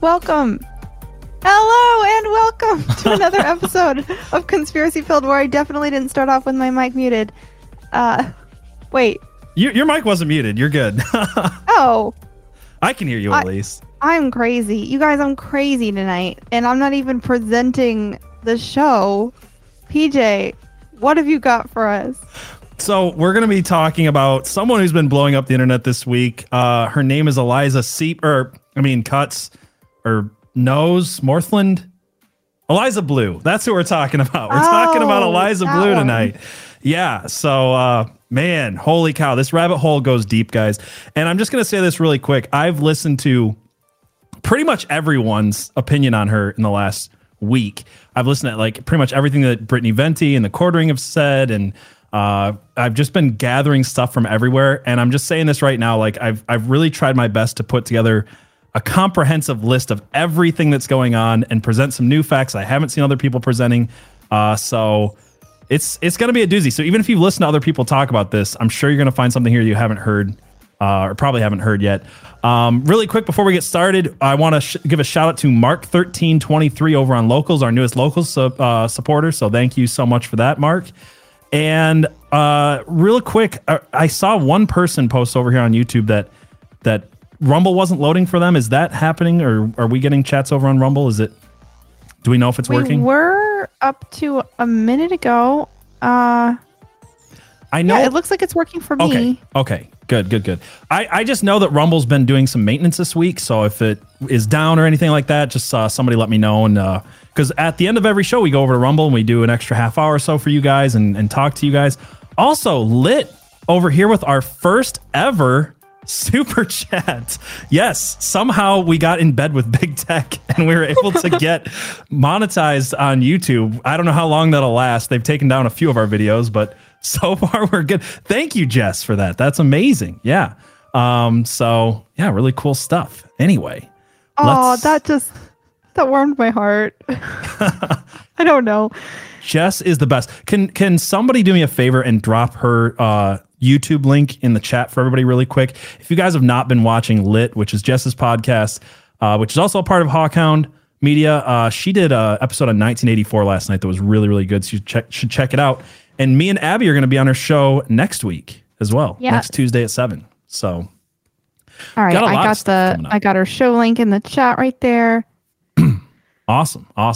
welcome. Hello and welcome to another episode of Conspiracy Filled, where I definitely didn't start off with my mic muted. Wait. Your mic wasn't muted. You're good. Oh. I can hear you at least. I'm crazy. You guys, I'm crazy tonight. And I'm not even presenting the show. PJ, what have you got for us? So we're going to be talking about someone who's been blowing up the internet this week. Her name is Eliza Siep, Eliza Bleu. That's who we're talking about. We're talking about Eliza Bleu tonight. Yeah. So, man, holy cow. This rabbit hole goes deep, guys. And I'm just going to say this really quick. I've listened to pretty much everyone's opinion on her in the last week. I've listened to like pretty much everything that Brittany Venti and the Quartering have said. And I've just been gathering stuff from everywhere. And I'm just saying this right now. Like I've really tried my best to put together a comprehensive list of everything that's going on and present some new facts I haven't seen other people presenting. So it's going to be a doozy. So even if you've listened to other people talk about this, I'm sure you're going to find something here you haven't heard or probably haven't heard yet. Really quick before we get started, I want to give a shout out to Mark1323 over on Locals, our newest Locals supporter. So thank you so much for that, Mark. And real quick, I saw one person post over here on YouTube that Rumble wasn't loading for them. Is that happening, or are we getting chats over on Rumble? Do we know if it's working? We were up to a minute ago. I know. Yeah, it looks like it's working for me. Okay. Good. I just know that Rumble's been doing some maintenance this week, so if it is down or anything like that, just somebody let me know. And because at the end of every show, we go over to Rumble and we do an extra half hour or so for you guys and talk to you guys. Also lit over here with our first ever super chat. Yes, somehow we got in bed with big tech and we were able to get monetized on YouTube. I don't know how long that'll last. They've taken down a few of our videos, but so far we're good. Thank you, Jess, for that. That's amazing. Yeah. So yeah, really cool stuff. Anyway. Oh, that warmed my heart. I don't know. Jess is the best. Can somebody do me a favor and drop her YouTube link in the chat for everybody really quick? If you guys have not been watching Lit, which is Jess's podcast, which is also a part of Hawkhound Media, she did an episode on 1984 last night that was really, really good. So you should check it out. And me and Abby are going to be on her show next week as well. Yeah. Next Tuesday at 7. So, all right, I got her show link in the chat right there. Awesome. All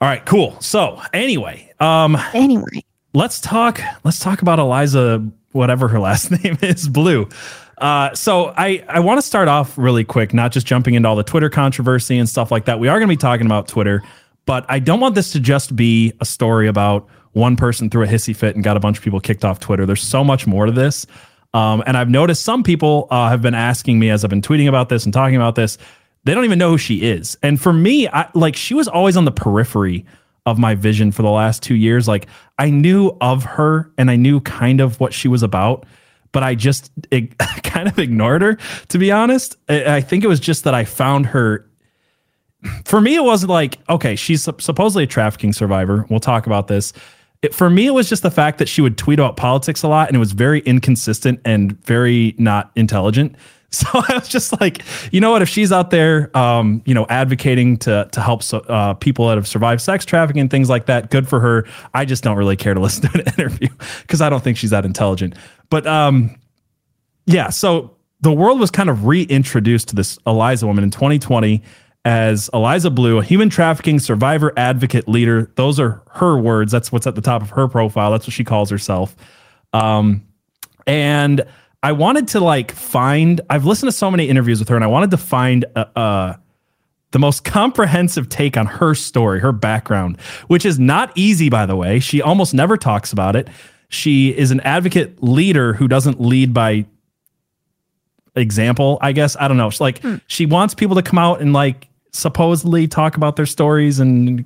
right, cool. So anyway, let's talk about Eliza, whatever her last name is, Bleu. So I want to start off really quick, not just jumping into all the Twitter controversy and stuff like that. We are going to be talking about Twitter, but I don't want this to just be a story about one person threw a hissy fit and got a bunch of people kicked off Twitter. There's so much more to this. And I've noticed some people have been asking me as I've been tweeting about this and talking about this, they don't even know who she is. And for me, she was always on the periphery of my vision for the last 2 years. Like I knew of her and I knew kind of what she was about, but I just kind of ignored her, to be honest. I think it was just that I found her. For me, it wasn't like, okay, she's supposedly a trafficking survivor. We'll talk about this. For me, it was just the fact that she would tweet about politics a lot, and it was very inconsistent and very not intelligent. So I was just like, you know what? If she's out there, advocating to help people that have survived sex trafficking and things like that, good for her. I just don't really care to listen to an interview because I don't think she's that intelligent. But yeah, so the world was kind of reintroduced to this Eliza woman in 2020 as Eliza Bleu, a human trafficking survivor advocate leader. Those are her words. That's what's at the top of her profile. That's what she calls herself. And I wanted to I've listened to so many interviews with her, and I wanted to find the most comprehensive take on her story, her background, which is not easy, by the way. She almost never talks about it. She is an advocate leader who doesn't lead by example, I guess. I don't know. It's like she wants people to come out and supposedly talk about their stories and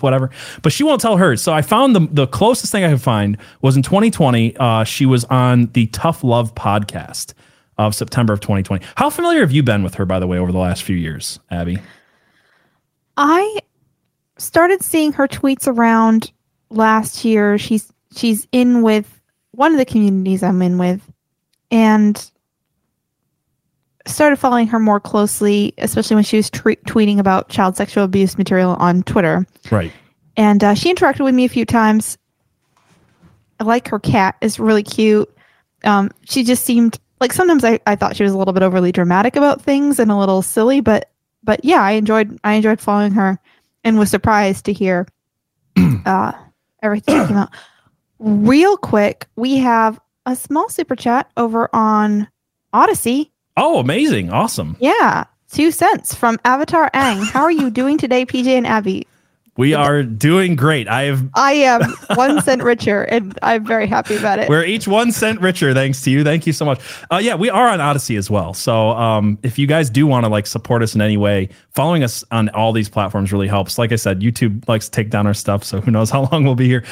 whatever, but she won't tell hers. So I found the closest thing I could find was in 2020. She was on the Tough Love podcast of September of 2020. How familiar have you been with her, by the way, over the last few years, Abby? I started seeing her tweets around last year. She's in with one of the communities I'm in with, and started following her more closely, especially when she was tweeting about child sexual abuse material on Twitter. Right. And she interacted with me a few times. I like her cat. It's really cute. She just seemed like sometimes I thought she was a little bit overly dramatic about things and a little silly, but yeah, I enjoyed following her and was surprised to hear everything that came out. Real quick, we have a small super chat over on Odyssey. Oh, amazing. Awesome. Yeah. 2 cents from Avatar Aang. How are you doing today, PJ and Abby? We are doing great. I am 1 cent richer, and I'm very happy about it. We're each 1 cent richer, thanks to you. Thank you so much. Yeah, we are on Odyssey as well. So if you guys do want to like support us in any way, following us on all these platforms really helps. Like I said, YouTube likes to take down our stuff, so who knows how long we'll be here.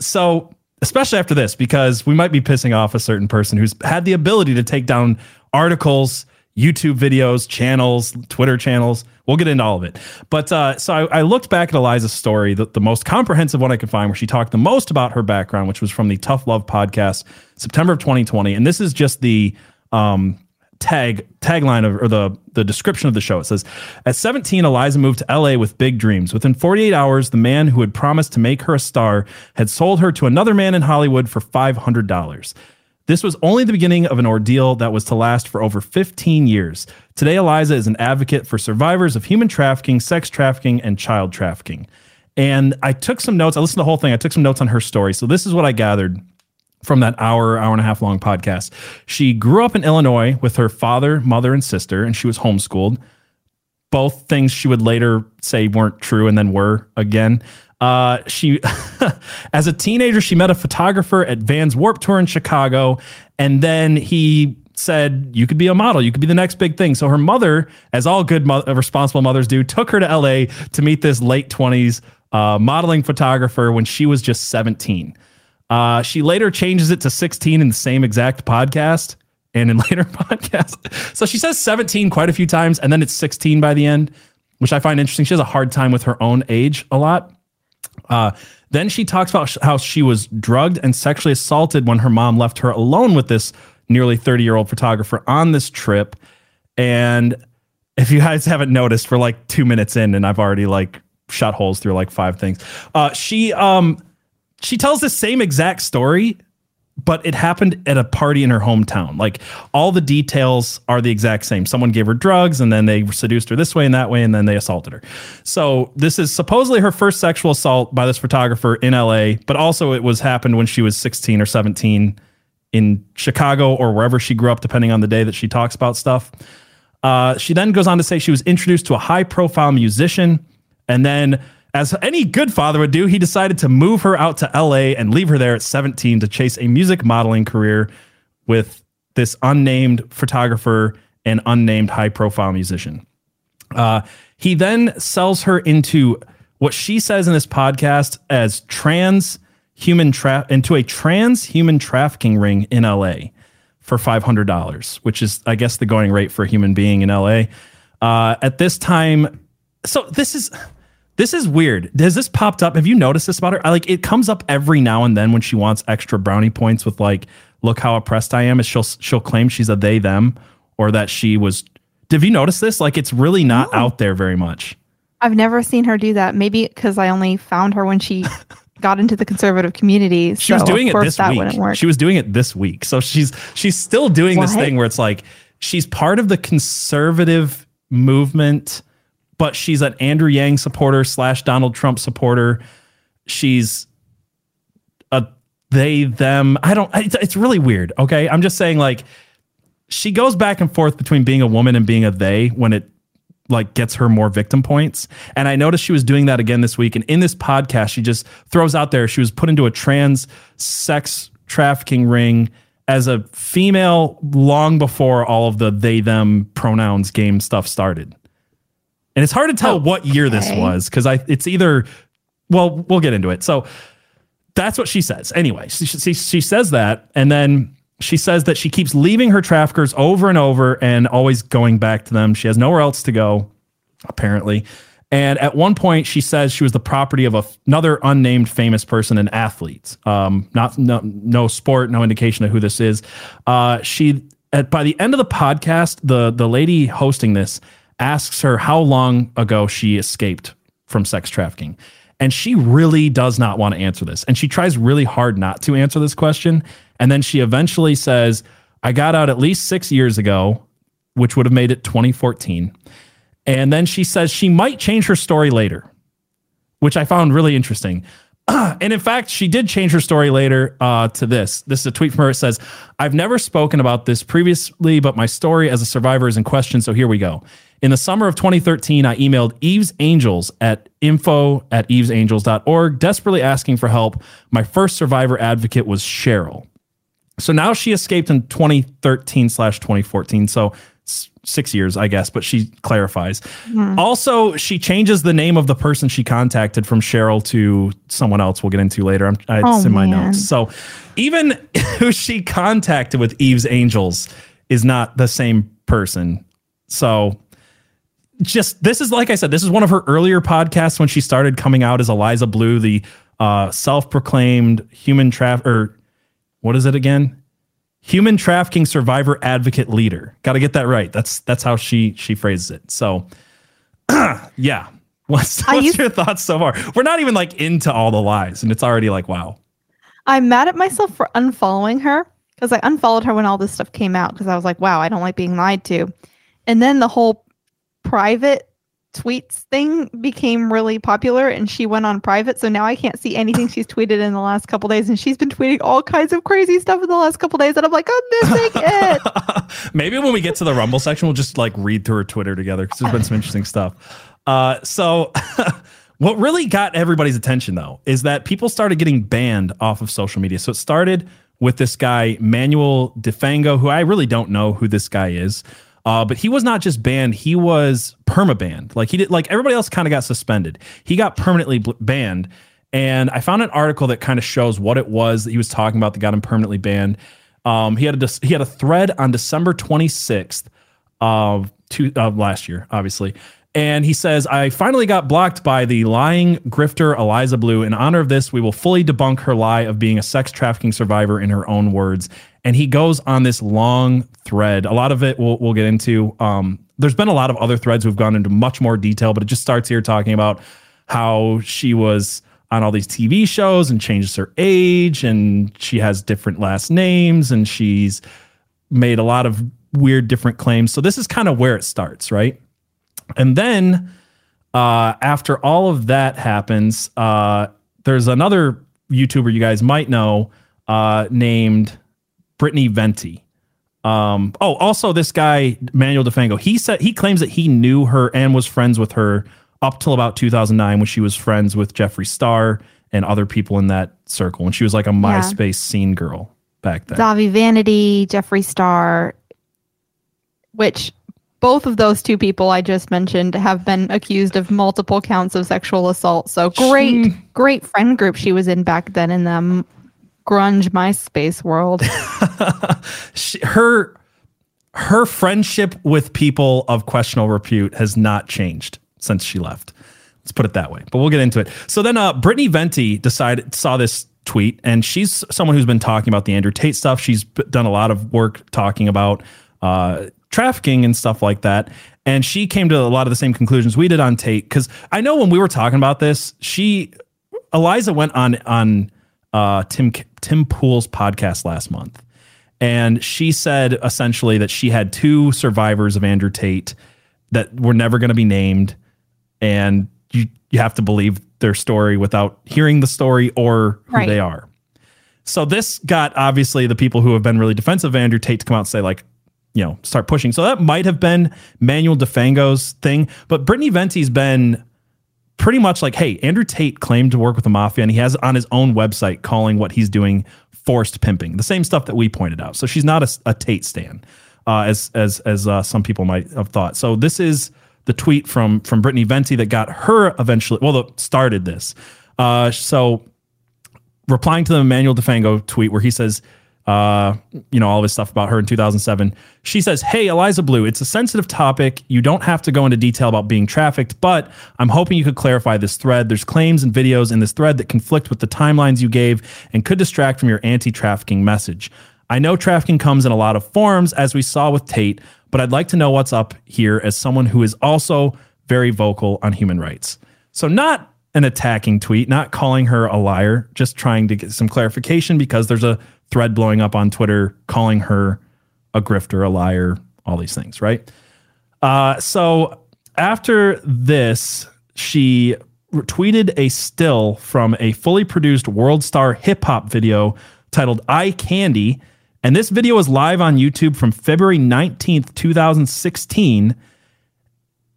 So especially after this, because we might be pissing off a certain person who's had the ability to take down articles, YouTube videos, channels, Twitter channels. We'll get into all of it. But so I looked back at Eliza's story, the most comprehensive one I could find, where she talked the most about her background, which was from the Tough Love podcast, September of 2020. And this is just the tagline of, or the description of the show. It says, at 17, Eliza moved to LA with big dreams. Within 48 hours, the man who had promised to make her a star had sold her to another man in Hollywood for $500. This was only the beginning of an ordeal that was to last for over 15 years. Today, Eliza is an advocate for survivors of human trafficking, sex trafficking, and child trafficking. And I took some notes. I listened to the whole thing. I took some notes on her story. So this is what I gathered from that hour and a half long podcast. She grew up in Illinois with her father, mother, and sister, and she was homeschooled. Both things she would later say weren't true and then were again. She, as a teenager, she met a photographer at Vans Warped Tour in Chicago, and then he said, you could be a model, you could be the next big thing. So her mother, as all good responsible mothers do, took her to LA to meet this late 20s modeling photographer when she was just 17. She later changes it to 16 in the same exact podcast and in later podcasts. So she says 17 quite a few times, and then it's 16 by the end, which I find interesting. She has a hard time with her own age a lot. Then she talks about how she was drugged and sexually assaulted when her mom left her alone with this nearly 30-year-old photographer on this trip. And if you guys haven't noticed, we're like 2 minutes in and I've already like shot holes through like five things. She tells the same exact story, but it happened at a party in her hometown. Like all the details are the exact same. Someone gave her drugs and then they seduced her this way and that way, and then they assaulted her. So this is supposedly her first sexual assault by this photographer in LA, but also it was happened when she was 16 or 17 in Chicago or wherever she grew up, depending on the day that she talks about stuff. She then goes on to say she was introduced to a high profile musician, and then, as any good father would do, he decided to move her out to LA and leave her there at 17 to chase a music modeling career with this unnamed photographer and unnamed high-profile musician. He then sells her into what she says in this podcast as into a trans human trafficking ring in LA for $500, which is, I guess, the going rate for a human being in LA. At this time, so this is weird. Has this popped up? Have you noticed this about her? It comes up every now and then when she wants extra brownie points with like, look how oppressed I am. She'll claim she's a they, them, or that she was. Have you noticed this? Like, it's really not out there very much. I've never seen her do that. Maybe because I only found her when she got into the conservative community. She was doing it this week. She was doing it this week. So she's still doing this thing where it's like, she's part of the conservative movement, but she's an Andrew Yang supporter / Donald Trump supporter. She's a they, them. It's really weird. Okay. I'm just saying, like, she goes back and forth between being a woman and being a they when it like gets her more victim points. And I noticed she was doing that again this week. And in this podcast, she just throws out there, she was put into a trans sex trafficking ring as a female long before all of the they, them pronouns game stuff started. And it's hard to tell what year this was, because it's either, well, we'll get into it. So that's what she says. Anyway, she says that, and then she says that she keeps leaving her traffickers over and over and always going back to them. She has nowhere else to go, apparently. And at one point, she says she was the property of another unnamed famous person, an athlete. No sport, no indication of who this is. She by the end of the podcast, the lady hosting this asks her how long ago she escaped from sex trafficking. And she really does not want to answer this. And she tries really hard not to answer this question. And then she eventually says, I got out at least 6 years ago, which would have made it 2014. And then she says she might change her story later, which I found really interesting. And in fact, she did change her story later to this. This is a tweet from her. It says, I've never spoken about this previously, but my story as a survivor is in question. So here we go. In the summer of 2013, I emailed Eve's Angels at info@evesangels.org, desperately asking for help. My first survivor advocate was Cheryl. So now she escaped in 2013/2014. So 6 years, I guess, but she clarifies. Yeah. Also, she changes the name of the person she contacted from Cheryl to someone else we'll get into later. It's in my notes. So even who she contacted with Eve's Angels is not the same person. So... just this is, like I said, this is one of her earlier podcasts when she started coming out as Eliza Bleu, the self-proclaimed human human trafficking survivor advocate leader. Got to get that right. That's how she phrases it. So yeah, what's your thoughts so far? We're not even like into all the lies, and it's already like, wow. I'm mad at myself for unfollowing her, because I unfollowed her when all this stuff came out, because I was like, wow, I don't like being lied to. And then the whole private tweets thing became really popular, and she went on private, so now I can't see anything she's tweeted in the last couple days, and she's been tweeting all kinds of crazy stuff in the last couple days, and I'm like, oh, this ain't it. Maybe when we get to the Rumble section, we'll just like read through her Twitter together, because there's been some interesting stuff. So what really got everybody's attention, though, is that people started getting banned off of social media. So it started with this guy, Manuel Defango, who I really don't know who this guy is. But he was not just banned, he was permabanned. Like he did, like everybody else kind of got suspended. He got permanently banned. And I found an article that kind of shows what it was that he was talking about that got him permanently banned. He had a thread on December 26th of last year, obviously. And he says, I finally got blocked by the lying grifter Eliza Bleu. In honor of this, we will fully debunk her lie of being a sex trafficking survivor in her own words. And he goes on this long thread. A lot of it we'll get into. There's been a lot of other threads who've gone into much more detail, but it just starts here talking about how she was on all these TV shows and changes her age, and she has different last names, and she's made a lot of weird different claims. So this is kind of where it starts, right? And then after all of that happens, there's another YouTuber you guys might know named... Brittany Venti. Also this guy, Manuel Defango, he claims that he knew her and was friends with her up till about 2009, when she was friends with Jeffree Star and other people in that circle, when she was like a MySpace scene girl back then. Davi Vanity, Jeffree Star, which both of those two people I just mentioned have been accused of multiple counts of sexual assault. So great friend group she was in back then in the grunge MySpace world. her friendship with people of questionable repute has not changed since she left. Let's put it that way, but we'll get into it. So then Brittany Venti saw this tweet, and she's someone who's been talking about the Andrew Tate stuff. She's done a lot of work talking about trafficking and stuff like that. And she came to a lot of the same conclusions we did on Tate. Cause I know when we were talking about this, Eliza went on Tim Pool's podcast last month, and she said essentially that she had two survivors of Andrew Tate that were never going to be named, and you have to believe their story without hearing the story or who they are. So this got obviously the people who have been really defensive of Andrew Tate to come out and say, like, you know, start pushing. So that might have been Manuel Defango's thing, but Brittany Venti's been pretty much like, hey, Andrew Tate claimed to work with the mafia, and he has on his own website calling what he's doing forced pimping, the same stuff that we pointed out. So she's not a Tate stan, as some people might have thought. So this is the tweet from Brittany Venti that got her eventually, started this. So replying to the Manuel Defango tweet where he says, all of his stuff about her in 2007, she says, hey, Eliza Bleu, it's a sensitive topic. You don't have to go into detail about being trafficked, but I'm hoping you could clarify this thread. There's claims and videos in this thread that conflict with the timelines you gave and could distract from your anti-trafficking message. I know trafficking comes in a lot of forms, as we saw with Tate, but I'd like to know what's up here as someone who is also very vocal on human rights. So not an attacking tweet, not calling her a liar, just trying to get some clarification because there's a thread blowing up on Twitter calling her a grifter, a liar, all these things, right? So after this, she tweeted a still from a fully produced World Star Hip Hop video titled Eye Candy. And this video was live on YouTube from February 19th, 2016.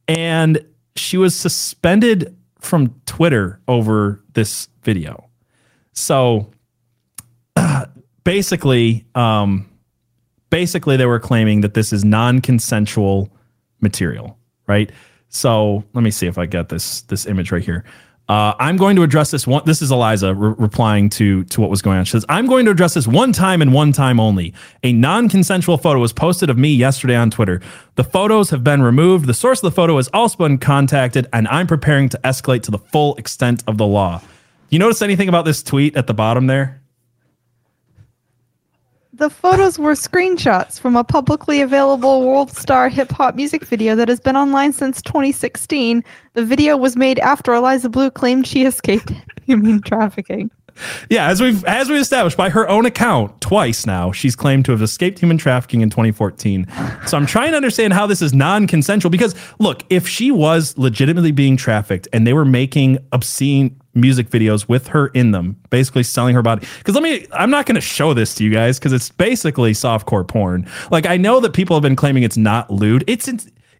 And she was suspended from Twitter over this video. So basically they were claiming that this is non-consensual material, right? So let me see if I get this image right here. I'm going to address this one. This is Eliza replying to what was going on. She says, I'm going to address this one time and one time only. A non-consensual photo was posted of me yesterday on Twitter. The photos have been removed. The source of the photo has also been contacted, and I'm preparing to escalate to the full extent of the law. You notice anything about this tweet at the bottom there? The photos were screenshots from a publicly available World Star Hip Hop music video that has been online since 2016. The video was made after Eliza Bleu claimed she escaped human trafficking. Yeah, as we established by her own account twice now, she's claimed to have escaped human trafficking in 2014. So I'm trying to understand how this is non-consensual, because look, if she was legitimately being trafficked and they were making obscene music videos with her in them, basically selling her body. Because I'm not going to show this to you guys because it's basically softcore porn. Like, I know that people have been claiming it's not lewd.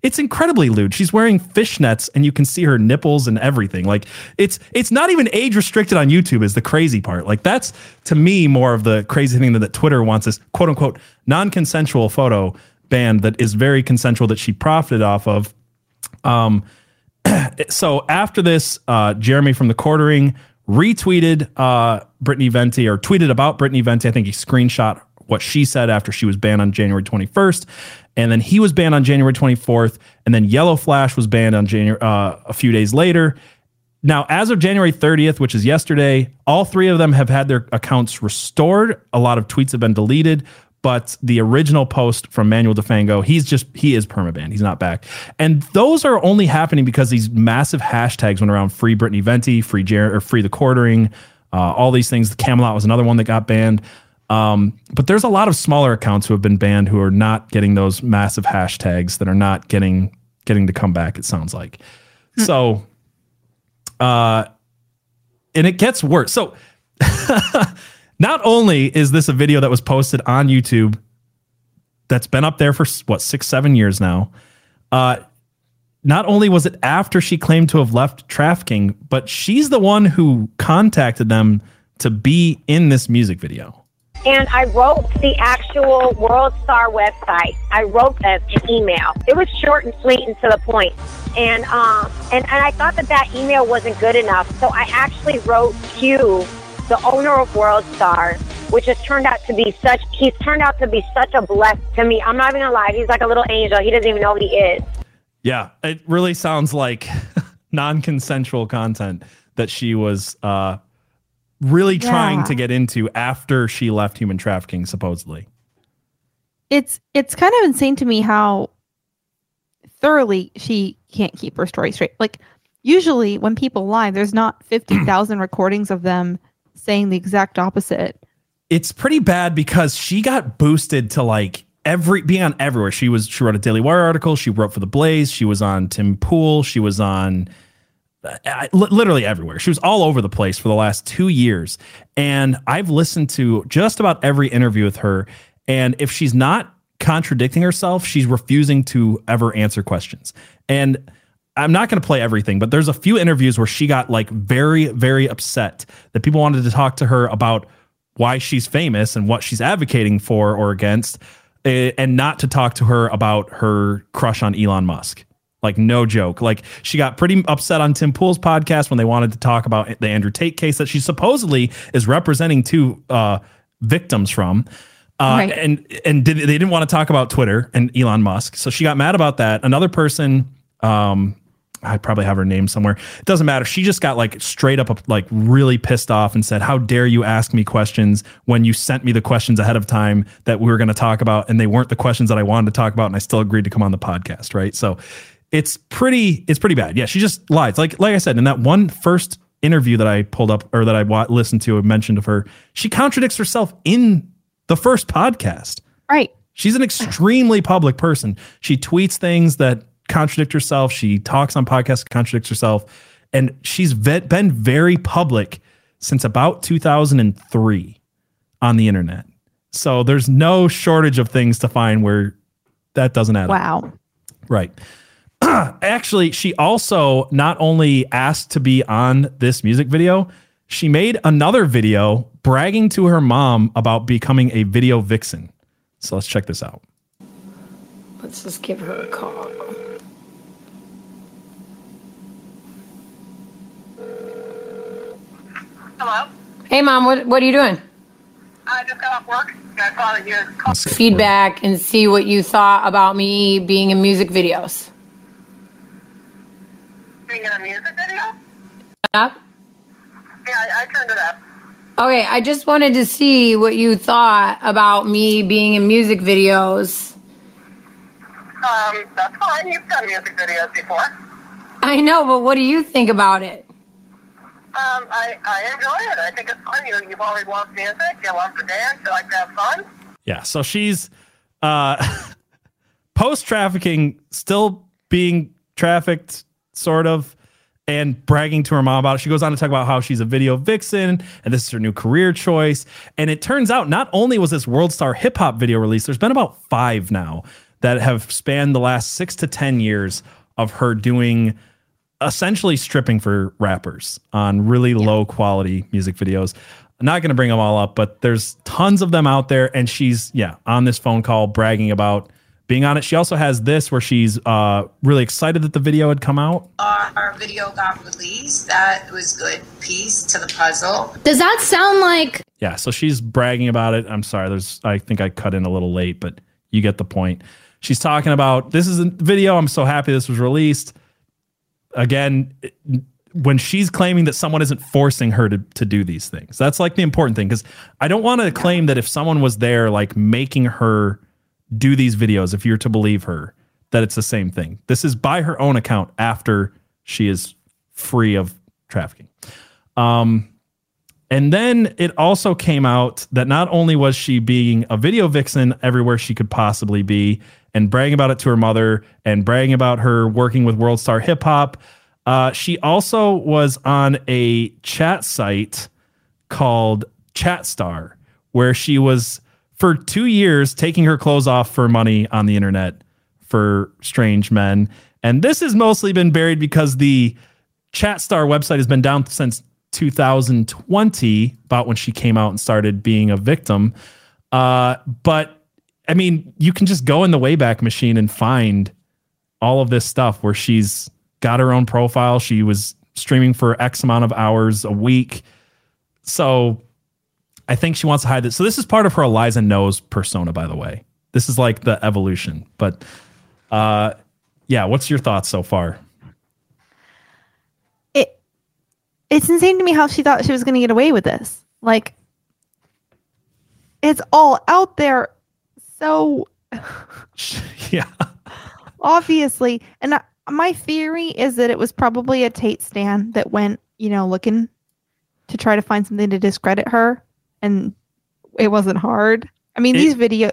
It's incredibly lewd. She's wearing fishnets and you can see her nipples and everything. Like, it's not even age restricted on YouTube is the crazy part. Like, that's to me more of the crazy thing that Twitter wants, this quote unquote non-consensual photo ban that is very consensual that she profited off of. So after this, Jeremy from the Quartering retweeted Brittany Venti, or tweeted about Brittany Venti. I think he screenshot what she said after she was banned on January 21st. And then he was banned on January 24th. And then Yellow Flash was banned on a few days later. Now, as of January 30th, which is yesterday, all three of them have had their accounts restored. A lot of tweets have been deleted. But the original post from Manuel Defango, he is permabanned. He's not back. And those are only happening because these massive hashtags went around: free Brittany Venti, free or free the Quartering, all these things. The Camelot was another one that got banned. But there's a lot of smaller accounts who have been banned who are not getting those massive hashtags, that are not getting to come back, it sounds like. So, and it gets worse. So, not only is this a video that was posted on YouTube that's been up there for, what, 6-7 years now, not only was it after she claimed to have left trafficking, but she's the one who contacted them to be in this music video. And I wrote the actual World Star website. I wrote an email. It was short and sweet and to the point. And I thought that email wasn't good enough, so I actually wrote Q, the owner of World Star, which has turned out to be such a blessing to me. I'm not even gonna lie, he's like a little angel. He doesn't even know what he is. Yeah, it really sounds like non-consensual content that she was really trying to get into after she left human trafficking, supposedly. It's kind of insane to me how thoroughly she can't keep her story straight. Like, usually when people lie, there's not 50,000 recordings of them saying the exact opposite. It's pretty bad because she got boosted to like being on everywhere. She wrote a Daily Wire article. She wrote for The Blaze. She was on Tim Pool. She was on literally everywhere. She was all over the place for the last 2 years. And I've listened to just about every interview with her. And if she's not contradicting herself, she's refusing to ever answer questions. And I'm not going to play everything, but there's a few interviews where she got like very, very upset that people wanted to talk to her about why she's famous and what she's advocating for or against, and not to talk to her about her crush on Elon Musk. Like, no joke. Like, she got pretty upset on Tim Pool's podcast when they wanted to talk about the Andrew Tate case that she supposedly is representing two victims from. Right. And they didn't want to talk about Twitter and Elon Musk. So she got mad about that. Another person... I probably have her name somewhere. It doesn't matter. She just got like straight up like really pissed off and said, how dare you ask me questions when you sent me the questions ahead of time that we were going to talk about, and they weren't the questions that I wanted to talk about, and I still agreed to come on the podcast, right? So it's pretty bad. Yeah, she just lies. Like I said, in that one first interview that I pulled up or that I listened to and mentioned of her, she contradicts herself in the first podcast. Right. She's an extremely public person. She tweets things that contradict herself. She talks on podcasts, contradicts herself. And she's been very public since about 2003 on the internet. So there's no shortage of things to find where that doesn't add up. Wow. Right. Actually, she also not only asked to be on this music video, she made another video bragging to her mom about becoming a video vixen. So let's check this out. Let's just give her a call. Hello? Hey, Mom, what are you doing? I just got off work. I thought that you're calling. Feedback and see what you thought about me being in music videos. Being in a music video? Up? Yeah, I turned it up. Okay, I just wanted to see what you thought about me being in music videos. That's fine. You've done music videos before. I know, but what do you think about it? I enjoy it. I think it's fun. You've always loved music. You love to dance. You like to have fun. Yeah, so she's post-trafficking, still being trafficked, sort of, and bragging to her mom about it. She goes on to talk about how she's a video vixen and this is her new career choice. And it turns out not only was this World Star Hip Hop video released, there's been about 5 now that have spanned the last 6 to 10 years of her doing essentially stripping for rappers on really low quality music videos. I'm not going to bring them all up, but there's tons of them out there. And she's on this phone call bragging about being on it. She also has this where she's really excited that the video had come out. Our video got released. That was good piece to the puzzle. Does that sound like... Yeah, so she's bragging about it. I'm sorry, I think I cut in a little late, but you get the point. She's talking about, this is a video, I'm so happy this was released. Again, when she's claiming that someone isn't forcing her to do these things. That's like the important thing, because I don't want to claim that if someone was there like making her do these videos, if you're to believe her, that it's the same thing. This is by her own account after she is free of trafficking. And then it also came out that not only was she being a video vixen everywhere she could possibly be and bragging about it to her mother and bragging about her working with World Star Hip Hop, she also was on a chat site called Chatstar, where she was for 2 years taking her clothes off for money on the internet for strange men. And this has mostly been buried because the Chatstar website has been down since 2020, about when she came out and started being a victim. But I mean, you can just go in the Wayback Machine and find all of this stuff where she's got her own profile. She was streaming for X amount of hours a week. So I think she wants to hide this. So this is part of her Eliza Knows persona, by the way. This is like the evolution. But what's your thoughts so far? It's insane to me how she thought she was going to get away with this. Like, it's all out there. So, yeah, obviously. And my theory is that it was probably a Tate stan that went, looking to try to find something to discredit her. And it wasn't hard. I mean, these videos.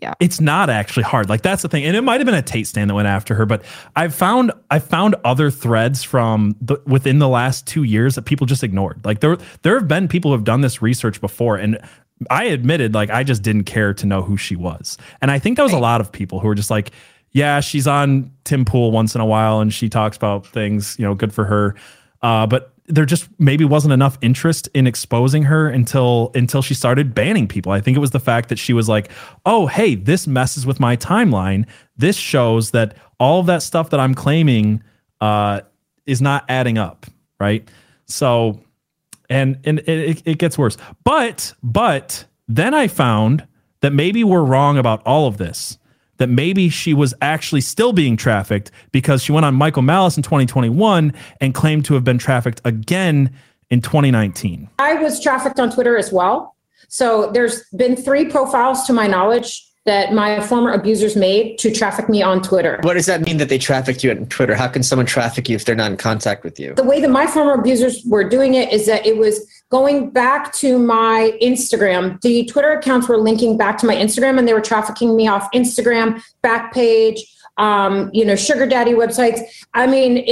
Yeah, it's not actually hard. Like, that's the thing. And it might have been a Tate stan that went after her. But I found other threads from within the last 2 years that people just ignored. Like, there have been people who have done this research before. And I admitted, like, I just didn't care to know who she was. And I think that was a lot of people who were just like, yeah, she's on Tim Pool once in a while. And she talks about things, good for her. But there just maybe wasn't enough interest in exposing her until she started banning people. I think it was the fact that she was like, oh, hey, this messes with my timeline. This shows that all of that stuff that I'm claiming is not adding up, right? So, and it gets worse. But then I found that maybe we're wrong about all of this. that maybe she was actually still being trafficked, because she went on Michael Malice in 2021 and claimed to have been trafficked again in 2019. I was trafficked on Twitter as well. So there's been 3 profiles to my knowledge that my former abusers made to traffic me on Twitter. What does that mean that they trafficked you on Twitter? How can someone traffic you if they're not in contact with you? The way that my former abusers were doing it is that it was going back to my Instagram. The Twitter accounts were linking back to my Instagram, and they were trafficking me off Instagram, Backpage, sugar daddy websites. I mean,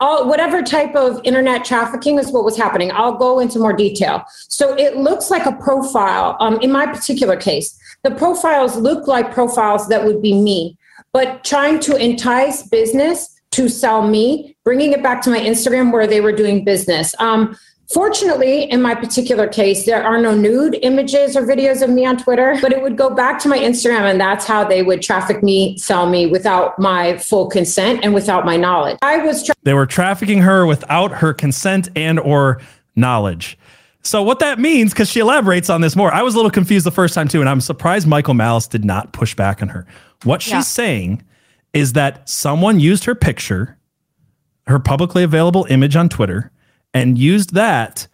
whatever type of internet trafficking is what was happening. I'll go into more detail. So it looks like a profile. In my particular case, the profiles look like profiles that would be me, but trying to entice business to sell me, bringing it back to my Instagram where they were doing business. Fortunately, in my particular case, there are no nude images or videos of me on Twitter, but it would go back to my Instagram, and that's how they would traffic me, sell me without my full consent and without my knowledge. They were trafficking her without her consent and or knowledge. So what that means, because she elaborates on this more, I was a little confused the first time too, and I'm surprised Michael Malice did not push back on her. What she's saying is that someone used her picture, her publicly available image on Twitter, and used that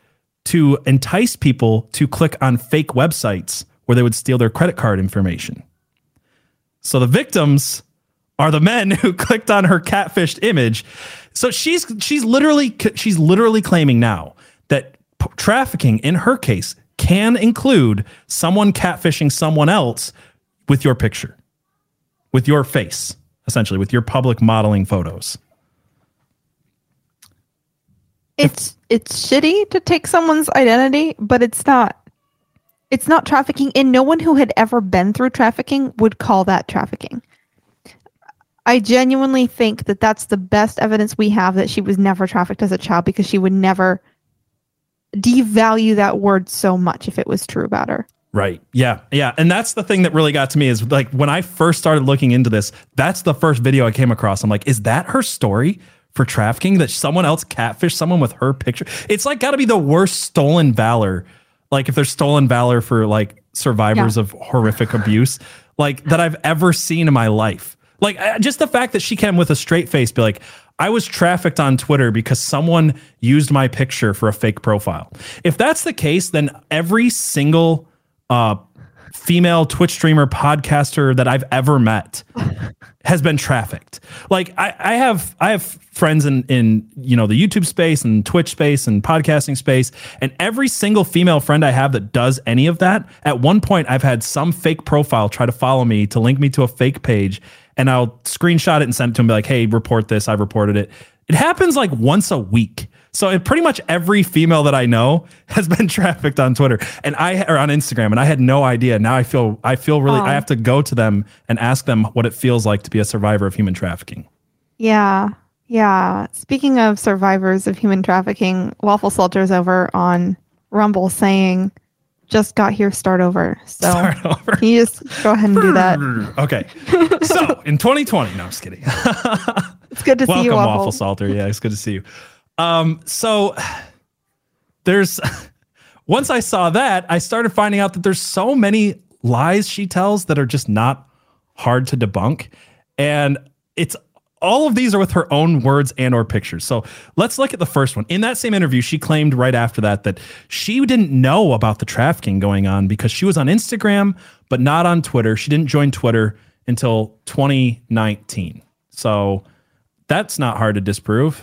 to entice people to click on fake websites where they would steal their credit card information. So the victims are the men who clicked on her catfished image. So she's literally claiming now that trafficking in her case can include someone catfishing someone else with your picture, with your face, essentially, with your public modeling photos. It's shitty to take someone's identity, but it's not trafficking, and no one who had ever been through trafficking would call that trafficking. I genuinely think that that's the best evidence we have that she was never trafficked as a child, because she would never devalue that word so much if it was true about her. Right. Yeah. Yeah. And that's the thing that really got to me is, like, when I first started looking into this, that's the first video I came across. I'm like, is that her story for trafficking, that someone else catfished someone with her picture? It's like got to be the worst stolen valor. Like, if there's stolen valor for like survivors of horrific abuse, like that I've ever seen in my life. Like, just the fact that she came with a straight face, be like, I was trafficked on Twitter because someone used my picture for a fake profile. If that's the case, then every single female Twitch streamer, podcaster that I've ever met has been trafficked. Like, I have friends in the YouTube space and Twitch space and podcasting space, and every single female friend I have that does any of that, at one point I've had some fake profile try to follow me to link me to a fake page, and I'll screenshot it and send it to him, be like, hey, report this, I reported it. It happens like once a week. So pretty much every female that I know has been trafficked on Twitter or on Instagram, and I had no idea. Now I feel really, I have to go to them and ask them what it feels like to be a survivor of human trafficking. Yeah. Yeah. Speaking of survivors of human trafficking, Waffle Salter's over on Rumble saying, just got here, start over. So start over. Can you just go ahead and do that? Okay. So in 2020, no, I'm just kidding. It's good to see you, Waffle Salter. Yeah, it's good to see you. So there's, once I saw that, I started finding out that there's so many lies she tells that are just not hard to debunk. And it's all of these are with her own words and or pictures. So let's look at the first one. In that same interview, she claimed right after that she didn't know about the trafficking going on because she was on Instagram, but not on Twitter. She didn't join Twitter until 2019. So that's not hard to disprove.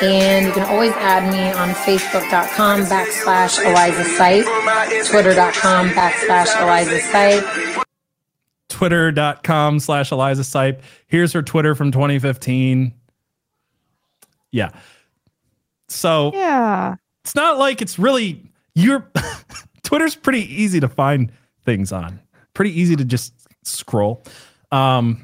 And you can always add me on Facebook.com/Eliza Siep, Twitter.com/Eliza Siep. Twitter.com/Eliza Siep. Here's her Twitter from 2015. Yeah. So yeah, it's not like it's really your Twitter's pretty easy to find things on. Pretty easy to just scroll. So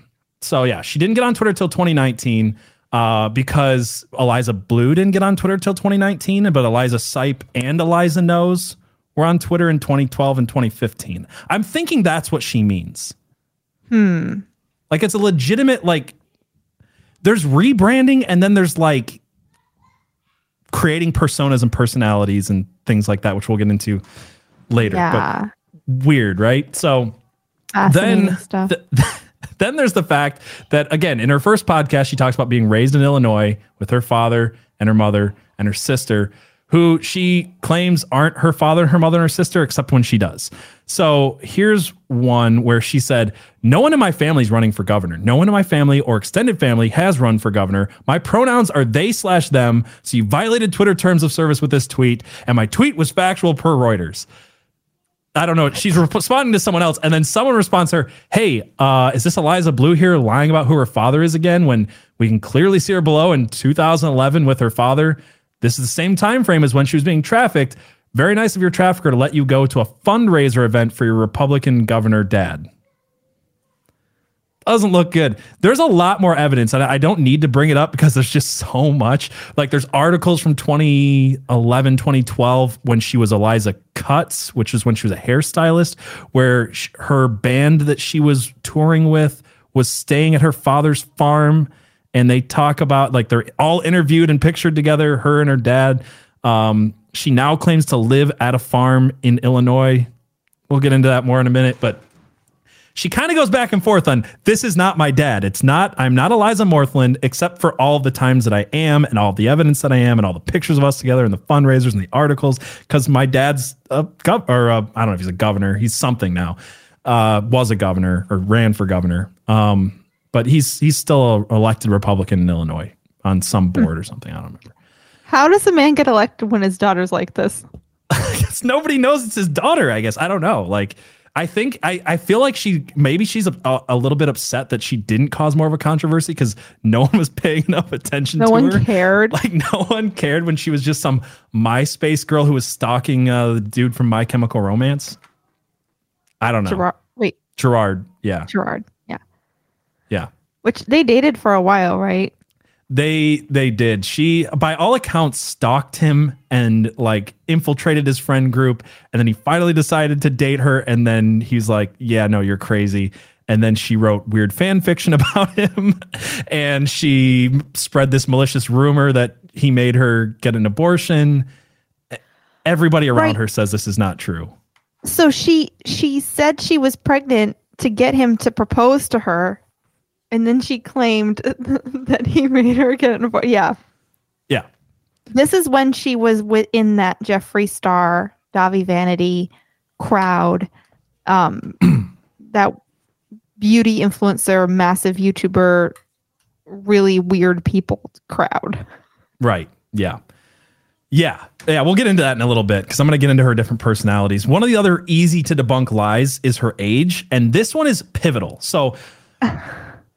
yeah, she didn't get on Twitter till 2019. Because Eliza Bleu didn't get on Twitter till 2019, but Eliza Siep and Eliza Knows were on Twitter in 2012 and 2015. I'm thinking that's what she means. Like, it's a legitimate, like, there's rebranding, and then there's like creating personas and personalities and things like that, which we'll get into later. Yeah. But weird, right? So then Then there's the fact that, again, in her first podcast, she talks about being raised in Illinois with her father and her mother and her sister, who she claims aren't her father, her mother, and her sister, except when she does. So here's one where she said, "No one in my family is running for governor. No one in my family or extended family has run for governor. My pronouns are they/them. So you violated Twitter terms of service with this tweet. And my tweet was factual per Reuters." I don't know. She's responding to someone else. And then someone responds to her, "Hey, is this Eliza Bleu here lying about who her father is again? When we can clearly see her below in 2011 with her father. This is the same time frame as when she was being trafficked. Very nice of your trafficker to let you go to a fundraiser event for your Republican governor dad." Doesn't look good. There's a lot more evidence, and I don't need to bring it up because there's just so much. Like, there's articles from 2011, 2012 when she was Eliza Cuts, which is when she was a hairstylist, where her band that she was touring with was staying at her father's farm. And they talk about, like, they're all interviewed and pictured together, her and her dad. She now claims to live at a farm in Illinois. We'll get into that more in a minute, but she kind of goes back and forth on, this is not my dad. It's not, I'm not Eliza Northland, except for all the times that I am and all the evidence that I am and all the pictures of us together and the fundraisers and the articles, because my dad's I don't know if he's a governor. He's something now, was a governor or ran for governor. But he's still an elected Republican in Illinois on some board or something. I don't remember. How does a man get elected when his daughter's like this? I guess nobody knows it's his daughter, I guess. I don't know. Like, I think I feel like she's a little bit upset that she didn't cause more of a controversy because no one was paying enough attention to her. No one cared. Like, no one cared when she was just some MySpace girl who was stalking the dude from My Chemical Romance. I don't know. Gerard. Yeah. Gerard. Yeah. Which they dated for a while, right? They did. She, by all accounts, stalked him and, like, infiltrated his friend group. And then he finally decided to date her. And then he's like, yeah, no, you're crazy. And then she wrote weird fan fiction about him. And she spread this malicious rumor that he made her get an abortion. Everybody around her says this is not true. So she said she was pregnant to get him to propose to her. And then she claimed that he made her get an abortion. Yeah. Yeah. This is when she was within that Jeffree Star, Davi Vanity crowd, that beauty influencer, massive YouTuber, really weird people crowd. Right. Yeah. Yeah. Yeah. We'll get into that in a little bit because I'm going to get into her different personalities. One of the other easy to debunk lies is her age. And this one is pivotal. So...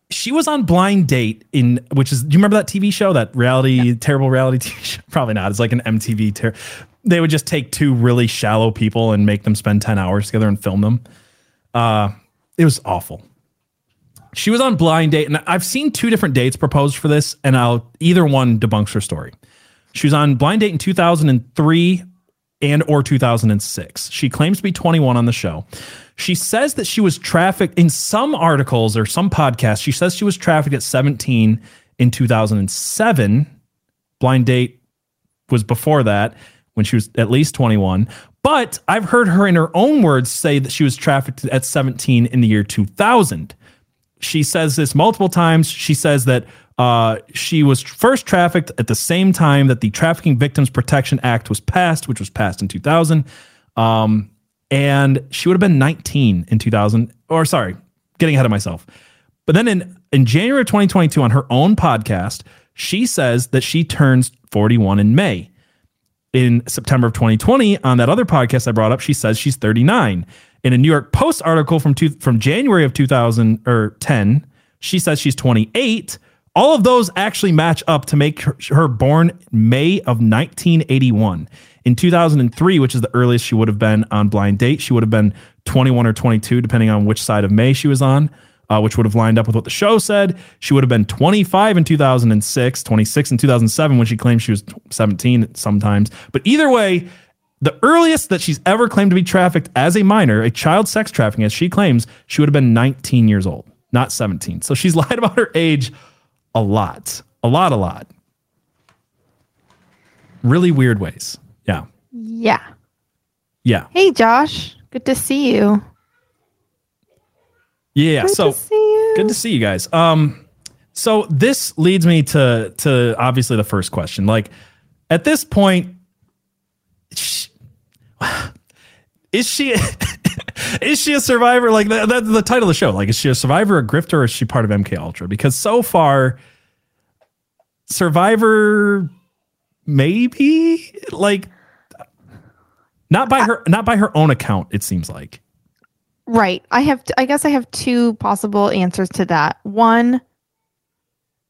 She was on Blind Date, do you remember that TV show, that reality, terrible reality TV show? Probably not. It's like an MTV. They would just take two really shallow people and make them spend 10 hours together and film them. It was awful. She was on Blind Date, and I've seen two different dates proposed for this, and either one debunks her story. She was on Blind Date in 2003 and or 2006. She claims to be 21 on the show. She says that she was trafficked in some articles or some podcasts. She says she was trafficked at 17 in 2007. Blind Date was before that, when she was at least 21. But I've heard her in her own words say that she was trafficked at 17 in the year 2000. She says this multiple times. She says that she was first trafficked at the same time that the Trafficking Victims Protection Act was passed, which was passed in 2000. And she would have been 19 in 2000, or sorry, getting ahead of myself. But then in January of 2022 on her own podcast, she says that she turns 41 in May. In September of 2020, on that other podcast I brought up, she says she's 39. In a New York Post article from January of 2010, she says she's 28. All of those actually match up to make her born May of 1981. In 2003, which is the earliest she would have been on Blind Date, she would have been 21 or 22, depending on which side of May she was on, which would have lined up with what the show said. She would have been 25 in 2006, 26 in 2007, when she claimed she was 17 sometimes. But either way, the earliest that she's ever claimed to be trafficked as a minor, a child sex trafficking, as she claims, she would have been 19 years old, not 17. So she's lied about her age a lot. Really weird ways. Yeah. Hey, Josh. Good to see you. Yeah. Good to see you. Good to see you guys. So this leads me to obviously the first question. Like, at this point, is she a survivor? Like, that's the title of the show. Like, is she a survivor, a grifter, or is she part of MK Ultra? Because so far, survivor, maybe, like, not by her own account, it seems like. Right. I guess I have two possible answers to that. One,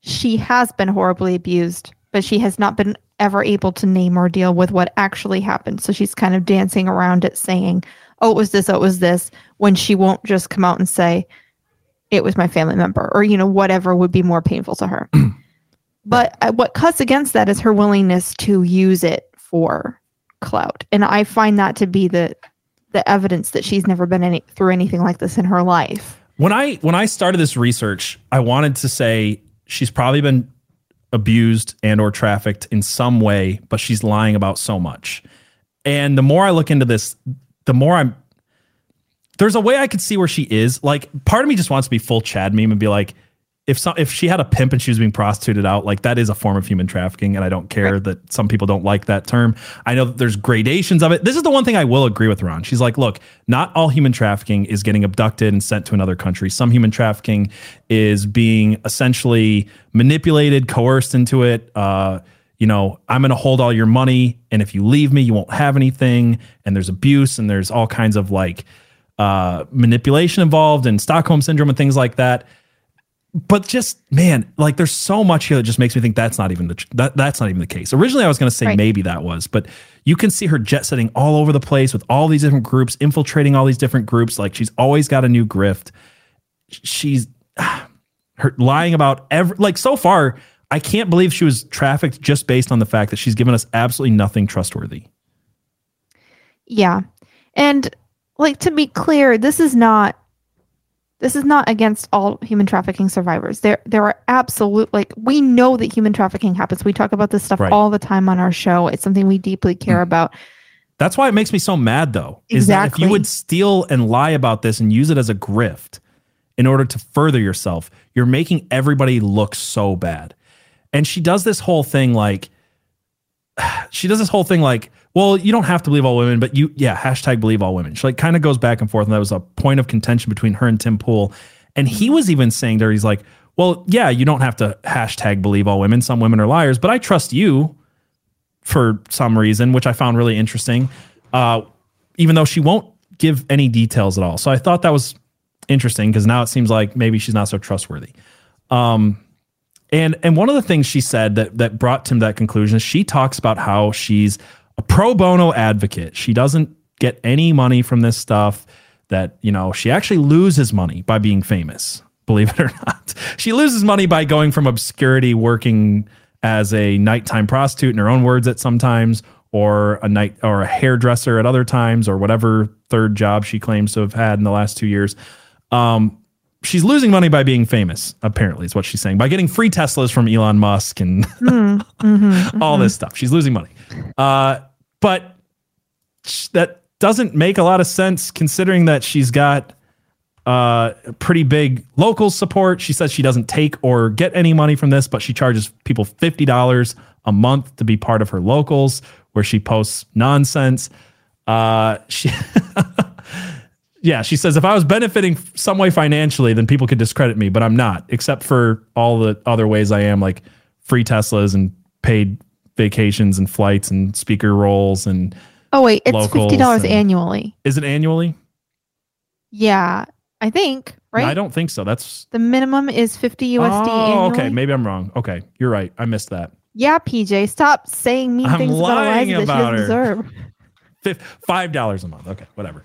she has been horribly abused, but she has not been ever able to name or deal with what actually happened. So she's kind of dancing around it, saying, oh, it was this, oh, it was this, when she won't just come out and say, it was my family member, or, you know, whatever would be more painful to her. But what cuts against that is her willingness to use it for clout. And I find that to be the evidence that she's never been through anything like this in her life. When I started this research, I wanted to say she's probably been abused and or trafficked in some way, but she's lying about so much. And the more I look into this, the more there's a way I could see where she is. Like, part of me just wants to be full Chad meme and be like, if she had a pimp and she was being prostituted out, like, that is a form of human trafficking. And I don't care that some people don't like that term. I know that there's gradations of it. This is the one thing I will agree with her on. She's like, look, not all human trafficking is getting abducted and sent to another country. Some human trafficking is being essentially manipulated, coerced into it. You know, I'm going to hold all your money, and if you leave me, you won't have anything. And there's abuse, and there's all kinds of, like, manipulation involved, and Stockholm syndrome and things like that. But just, man, like, there's so much here that just makes me think that's not even the case. Originally, I was going to say maybe that was, but you can see her jet setting all over the place with all these different groups, infiltrating all these different groups. Like, she's always got a new grift. She's her lying about every, like, so far, I can't believe she was trafficked just based on the fact that she's given us absolutely nothing trustworthy. Yeah. And, like, to be clear, this is not against all human trafficking survivors. There are absolute, like, we know that human trafficking happens. We talk about this stuff all the time on our show. It's something we deeply care about. That's why it makes me so mad, though. Exactly. Is that if you would steal and lie about this and use it as a grift in order to further yourself, you're making everybody look so bad. And she does this whole thing like, well, you don't have to believe all women, but hashtag believe all women. She, like, kind of goes back and forth, and that was a point of contention between her and Tim Pool. And he was even saying there, he's like, well, yeah, you don't have to hashtag believe all women. Some women are liars, but I trust you for some reason, which I found really interesting, even though she won't give any details at all. So I thought that was interesting, because now it seems like maybe she's not so trustworthy. And one of the things she said that brought Tim to that conclusion is she talks about how she's a pro bono advocate. She doesn't get any money from this stuff, that, you know, she actually loses money by being famous, believe it or not. She loses money by going from obscurity, working as a nighttime prostitute, in her own words, at sometimes, or a hairdresser at other times, or whatever third job she claims to have had in the last 2 years. She's losing money by being famous, apparently, is what she's saying, by getting free Teslas from Elon Musk and all this stuff. She's losing money. But that doesn't make a lot of sense, considering that she's got pretty big local support. She says she doesn't take or get any money from this, but she charges people $50 a month to be part of her Locals, where she posts nonsense. Yeah, she says, if I was benefiting some way financially, then people could discredit me, but I'm not, except for all the other ways I am, like free Teslas and paid vacations and flights and speaker roles and it's $50 annually. Is it annually? Yeah, I think, right? No, I don't think so. That's the minimum is $50 USD annually. Okay, maybe I'm wrong. Okay, you're right. I missed that. Yeah, PJ, stop saying mean things about Eliza that she doesn't deserve. $5 a month. Okay, whatever.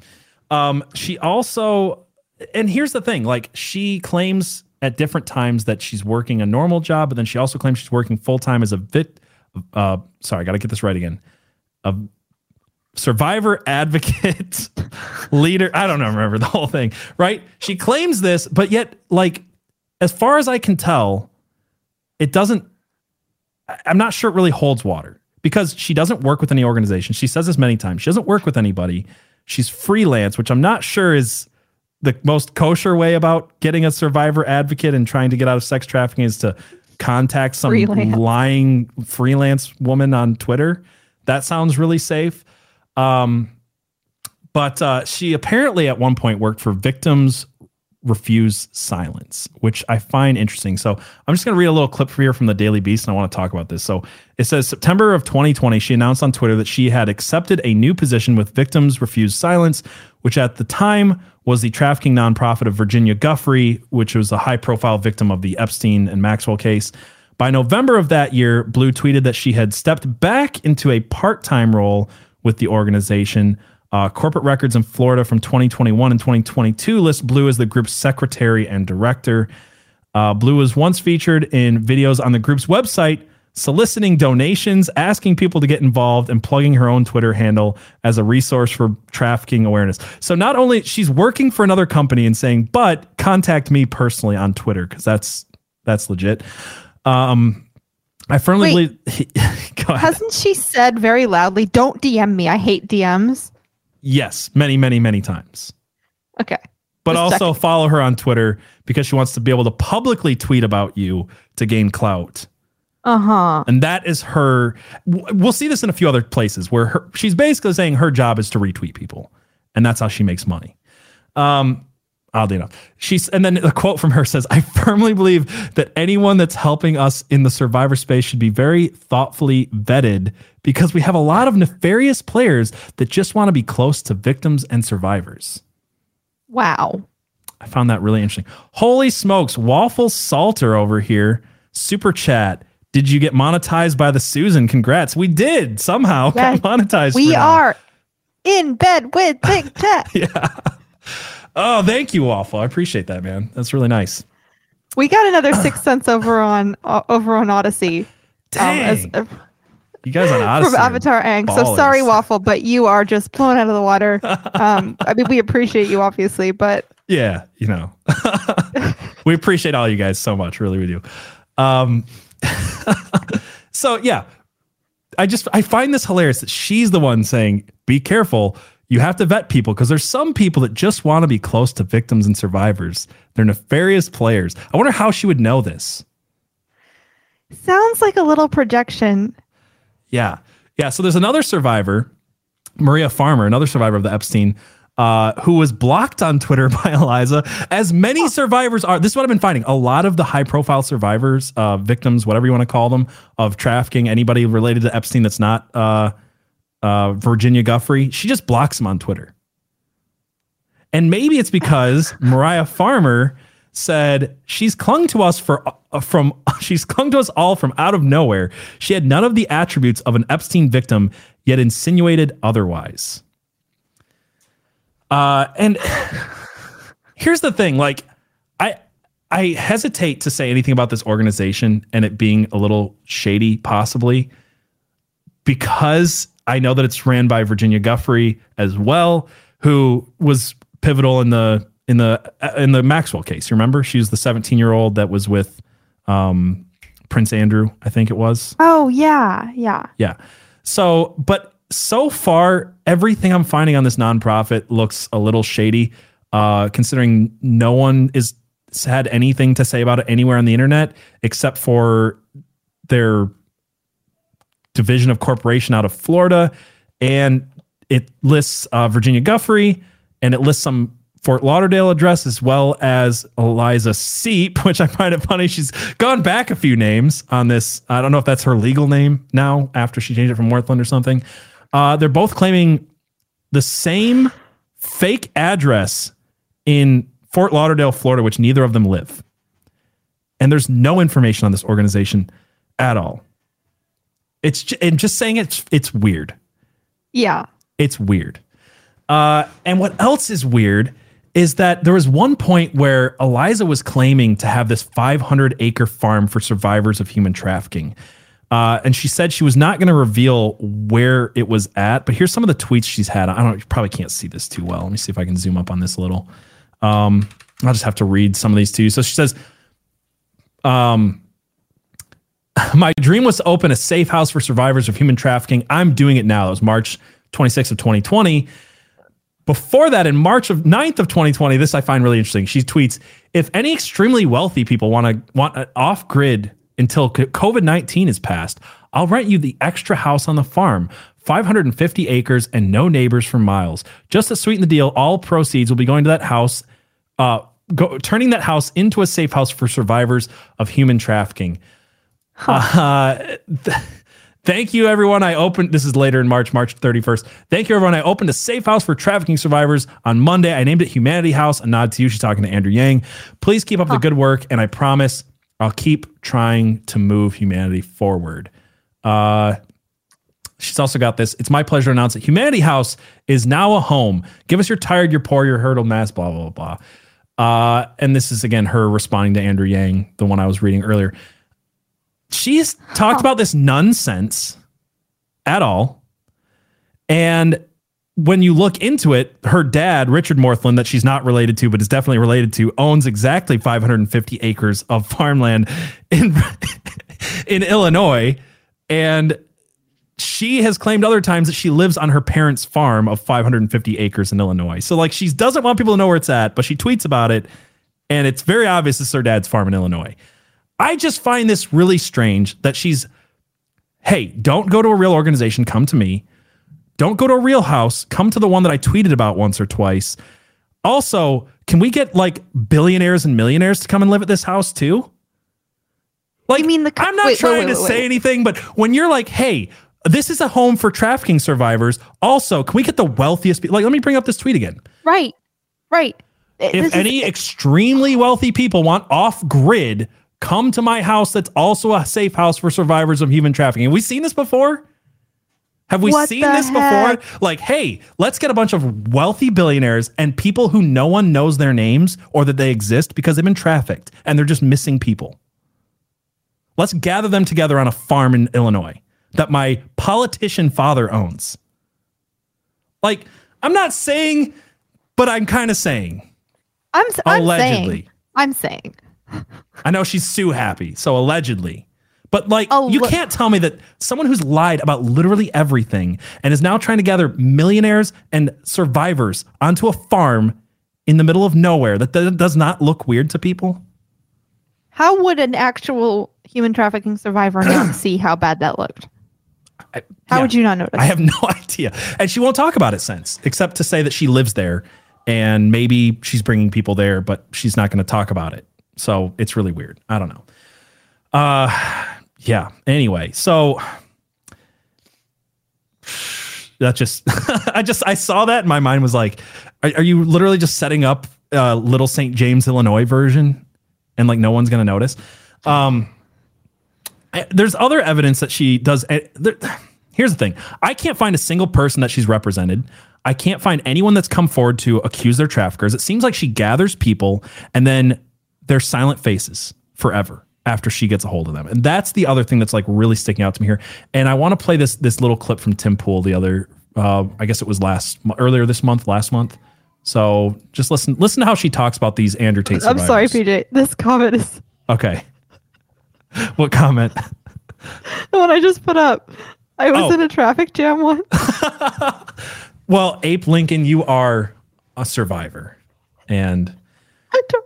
She also, and here's the thing, like, she claims at different times that she's working a normal job, but then she also claims she's working full time as a survivor advocate leader. I don't know, remember the whole thing, right? She claims this, but yet, like, as far as I can tell, it doesn't, I'm not sure it really holds water, because she doesn't work with any organization. She says this many times. She doesn't work with anybody. She's freelance, which I'm not sure is the most kosher way about getting a survivor advocate and trying to get out of sex trafficking is to contact some lying freelance woman on Twitter. That sounds really safe. But she apparently at one point worked for Victims Refuse Silence, which I find interesting. So I'm just going to read a little clip here from the Daily Beast, and I want to talk about this. So it says, September of 2020, she announced on Twitter that she had accepted a new position with Victims Refuse Silence, which at the time was the trafficking nonprofit of Virginia Giuffre, which was a high-profile victim of the Epstein and Maxwell case. By November of that year, Bleu tweeted that she had stepped back into a part-time role with the organization. Corporate records in Florida from 2021 and 2022 list Bleu as the group's secretary and director. Bleu was once featured in videos on the group's website, soliciting donations, asking people to get involved, and plugging her own Twitter handle as a resource for trafficking awareness. So not only she's working for another company and saying, but contact me personally on Twitter, because that's legit. I firmly believe. Go ahead. Hasn't she said very loudly, "Don't DM me. I hate DMs"? Yes, many, many, many times. Okay. But also follow her on Twitter because she wants to be able to publicly tweet about you to gain clout. Uh-huh. And that is her. We'll see this in a few other places where she's basically saying her job is to retweet people. And that's how she makes money. Oddly enough. And then a quote from her says, "I firmly believe that anyone that's helping us in the survivor space should be very thoughtfully vetted because we have a lot of nefarious players that just want to be close to victims and survivors." Wow. I found that really interesting. Holy smokes. Waffle Salter over here. Super chat. Did you get monetized by the Susan? Congrats. We did somehow get monetized. We are in bed with Big Tech. Yeah. Oh, thank you, Waffle. I appreciate that, man. That's really nice. We got another 6 cents over on Odyssey. Dang. You guys on Odyssey from Avatar Ang. So sorry, Waffle, but you are just blown out of the water. I mean, we appreciate you, obviously, but yeah, you know, we appreciate all you guys so much. Really, we do. So yeah, I find this hilarious that she's the one saying, "Be careful. You have to vet people because there's some people that just want to be close to victims and survivors. They're nefarious players." I wonder how she would know this. Sounds like a little projection. Yeah. Yeah. So there's another survivor, Maria Farmer, another survivor of the Epstein, who was blocked on Twitter by Eliza, as many survivors are. This is what I've been finding. A lot of the high-profile survivors, victims, whatever you want to call them, of trafficking, anybody related to Epstein that's not... Virginia Giuffre, she just blocks him on Twitter. And maybe it's because Maria Farmer said she's clung to us all from out of nowhere. She had none of the attributes of an Epstein victim, yet insinuated otherwise. And here's the thing, like I hesitate to say anything about this organization and it being a little shady, possibly, because I know that it's ran by Virginia Giuffre as well, who was pivotal in the Maxwell case. You remember? She was the 17-year-old that was with Prince Andrew, I think it was. Oh, yeah. Yeah. Yeah. So, but so far, everything I'm finding on this nonprofit looks a little shady, considering no one had anything to say about it anywhere on the internet except for their division of corporation out of Florida, and it lists Virginia Giuffre, and it lists some Fort Lauderdale address as well as Eliza Siep, which I find it funny. She's gone back a few names on this. I don't know if that's her legal name now after she changed it from Worthland or something. They're both claiming the same fake address in Fort Lauderdale, Florida, which neither of them live. And there's no information on this organization at all. It's weird. Yeah. It's weird. And what else is weird is that there was one point where Eliza was claiming to have this 500-acre farm for survivors of human trafficking. And she said she was not going to reveal where it was at, but here's some of the tweets she's had. You probably can't see this too well. Let me see if I can zoom up on this a little. I'll just have to read some of these to you. So she says, "My dream was to open a safe house for survivors of human trafficking. I'm doing it now." That was March 26th of 2020. Before that, in March of 9th of 2020, this I find really interesting. She tweets, if any extremely wealthy people want an off-grid until COVID-19 is passed, I'll rent you the extra house on the farm, 550 acres and no neighbors for miles. Just to sweeten the deal, all proceeds will be going to that house, turning that house into a safe house for survivors of human trafficking. Thank you, everyone. This is later in March 31st. Thank you, everyone. I opened a safe house for trafficking survivors on Monday. I named it Humanity House. A nod to you. She's talking to Andrew Yang. Please keep up the good work, and I promise I'll keep trying to move humanity forward. She's also got this. It's my pleasure to announce that Humanity House is now a home. Give us your tired, your poor, your hurdle mass, blah, blah, blah. And this is, again, her responding to Andrew Yang, the one I was reading earlier. She's talked about this nonsense at all. And when you look into it, her dad, Richard Morthland, that she's not related to, but is definitely related to, owns exactly 550 acres of farmland in Illinois. And she has claimed other times that she lives on her parents' farm of 550 acres in Illinois. So, like, she doesn't want people to know where it's at, but she tweets about it. And it's very obvious it's her dad's farm in Illinois. I just find this really strange that she's, hey, don't go to a real organization. Come to me. Don't go to a real house. Come to the one that I tweeted about once or twice. Also, can we get, like, billionaires and millionaires to come and live at this house too? Like, I'm not trying to say anything, but when you're like, hey, this is a home for trafficking survivors. Also, can we get the wealthiest people? Like, let me bring up this tweet again. Right. Extremely wealthy people want off-grid, come to my house that's also a safe house for survivors of human trafficking. Have we seen this before? Have we seen this before? Like, hey, let's get a bunch of wealthy billionaires and people who no one knows their names or that they exist because they've been trafficked and they're just missing people. Let's gather them together on a farm in Illinois that my politician father owns. Like, I'm not saying, but I'm kind of saying. Allegedly. I'm saying. I know she's so happy, so allegedly. But, like, you can't tell me that someone who's lied about literally everything and is now trying to gather millionaires and survivors onto a farm in the middle of nowhere, that does not look weird to people. How would an actual human trafficking survivor not see how bad that looked? How would you not notice? I have no idea. And she won't talk about it since, except to say that she lives there and maybe she's bringing people there, but she's not going to talk about it. So it's really weird. I don't know. Yeah. Anyway, so that just, I saw that and my mind was like, are you literally just setting up a Little St. James, Illinois version? And, like, no one's going to notice. There's other evidence that she does. Here's the thing. I can't find a single person that she's represented. I can't find anyone that's come forward to accuse their traffickers. It seems like she gathers people and then they're silent faces forever after she gets a hold of them. And that's the other thing that's, like, really sticking out to me here. And I want to play this little clip from Tim Pool the other, I guess it was earlier this month. So just listen to how she talks about these Andrew Tate survivors. I'm sorry, PJ. This comment is... Okay. What comment? The one I just put up. I was in a traffic jam once. Well, Ape Lincoln, you are a survivor. And...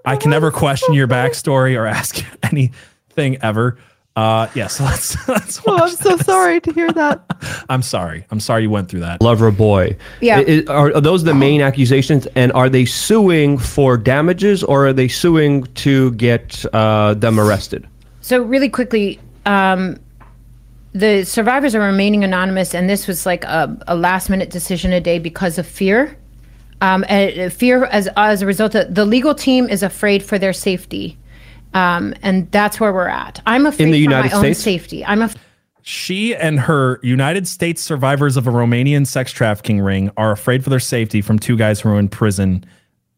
I can never question your backstory or ask you anything ever. So let's watch. Oh, I'm so sorry to hear that. I'm sorry you went through that. Lover boy. Yeah. Are those the main accusations? And are they suing for damages or are they suing to get them arrested? So really quickly, the survivors are remaining anonymous. And this was like a last minute decision a day because of fear. And fear as a result of the legal team is afraid for their safety. And that's where we're at. I'm afraid in the United States? Own safety. She and her United States survivors of a Romanian sex trafficking ring are afraid for their safety from two guys who are in prison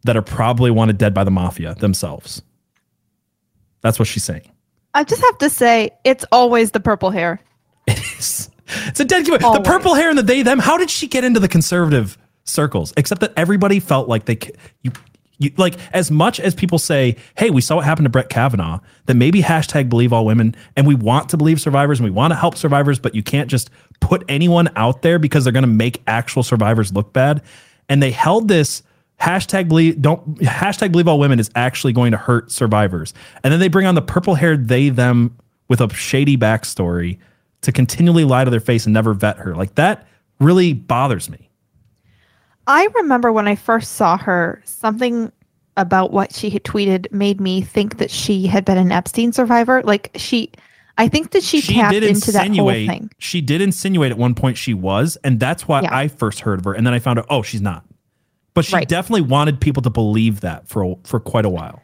that are probably wanted dead by the mafia themselves. That's what she's saying. I just have to say, it's always the purple hair. It is. It's a dead giveaway. Always. The purple hair and the they, them. How did she get into the conservative circles, except that everybody felt like you like, as much as people say, hey, we saw what happened to Brett Kavanaugh, that maybe #BelieveAllWomen, and we want to believe survivors and we want to help survivors, but you can't just put anyone out there because they're going to make actual survivors look bad. And they held this hashtag believe all women is actually going to hurt survivors. And then they bring on the purple haired they them with a shady backstory to continually lie to their face and never vet her. Like, that really bothers me. I remember when I first saw her, something about what she had tweeted made me think that she had been an Epstein survivor. Like, I think that she tapped into that whole thing. She did insinuate at one point she was, and that's why I first heard of her. And then I found out, oh, she's not. But she definitely wanted people to believe that for quite a while.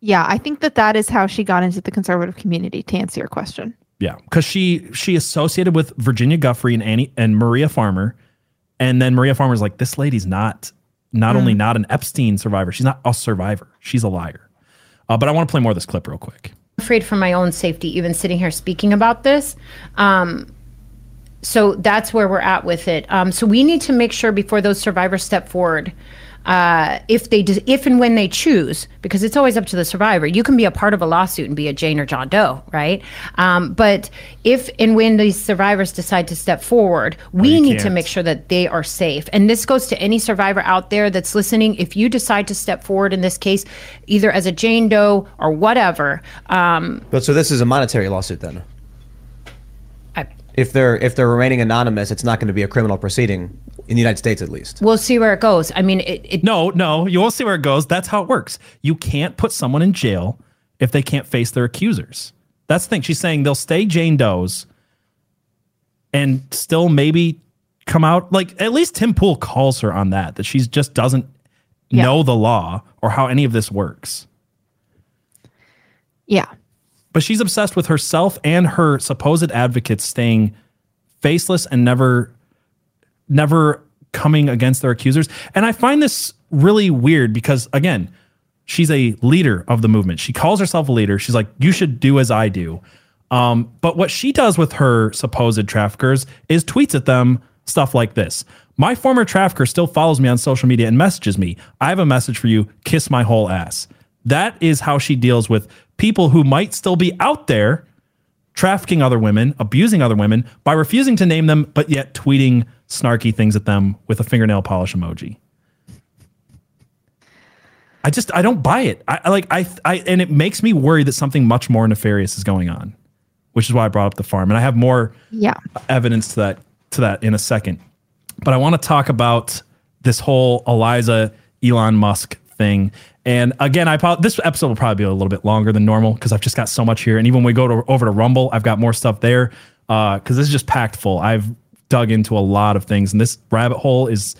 Yeah, I think that is how she got into the conservative community, to answer your question. Yeah, because she associated with Virginia Giuffre and Annie and Maria Farmer. And then Maria Farmer's like, this lady's not only not an Epstein survivor, she's not a survivor. She's a liar. But I want to play more of this clip real quick. Afraid for my own safety, even sitting here speaking about this. So that's where we're at with it. So we need to make sure before those survivors step forward, if and when they choose, because it's always up to the survivor. You can be a part of a lawsuit and be a Jane or John Doe, right? But if and when these survivors decide to step forward, we need to make sure that they are safe. And this goes to any survivor out there that's listening. If you decide to step forward in this case, either as a Jane Doe or whatever. But so this is a monetary lawsuit then? If they're remaining anonymous, it's not going to be a criminal proceeding in the United States, at least. We'll see where it goes. I mean, no, you won't see where it goes. That's how it works. You can't put someone in jail if they can't face their accusers. That's the thing. She's saying they'll stay Jane Does and still maybe come out. Like, at least Tim Pool calls her on that she just doesn't know the law or how any of this works. Yeah. But she's obsessed with herself and her supposed advocates staying faceless and never coming against their accusers. And I find this really weird because, again, she's a leader of the movement. She calls herself a leader. She's like, you should do as I do. But what she does with her supposed traffickers is tweets at them stuff like this. My former trafficker still follows me on social media and messages me. I have a message for you. Kiss my whole ass. That is how she deals with people who might still be out there trafficking other women, abusing other women, by refusing to name them, but yet tweeting snarky things at them with a fingernail polish emoji. I don't buy it. And it makes me worry that something much more nefarious is going on, which is why I brought up the farm. And I have more evidence to that in a second. But I want to talk about this whole Eliza Elon Musk thing. And again, this episode will probably be a little bit longer than normal because I've just got so much here. And even when we go over to Rumble, I've got more stuff there because this is just packed full. I've dug into a lot of things, and this rabbit hole is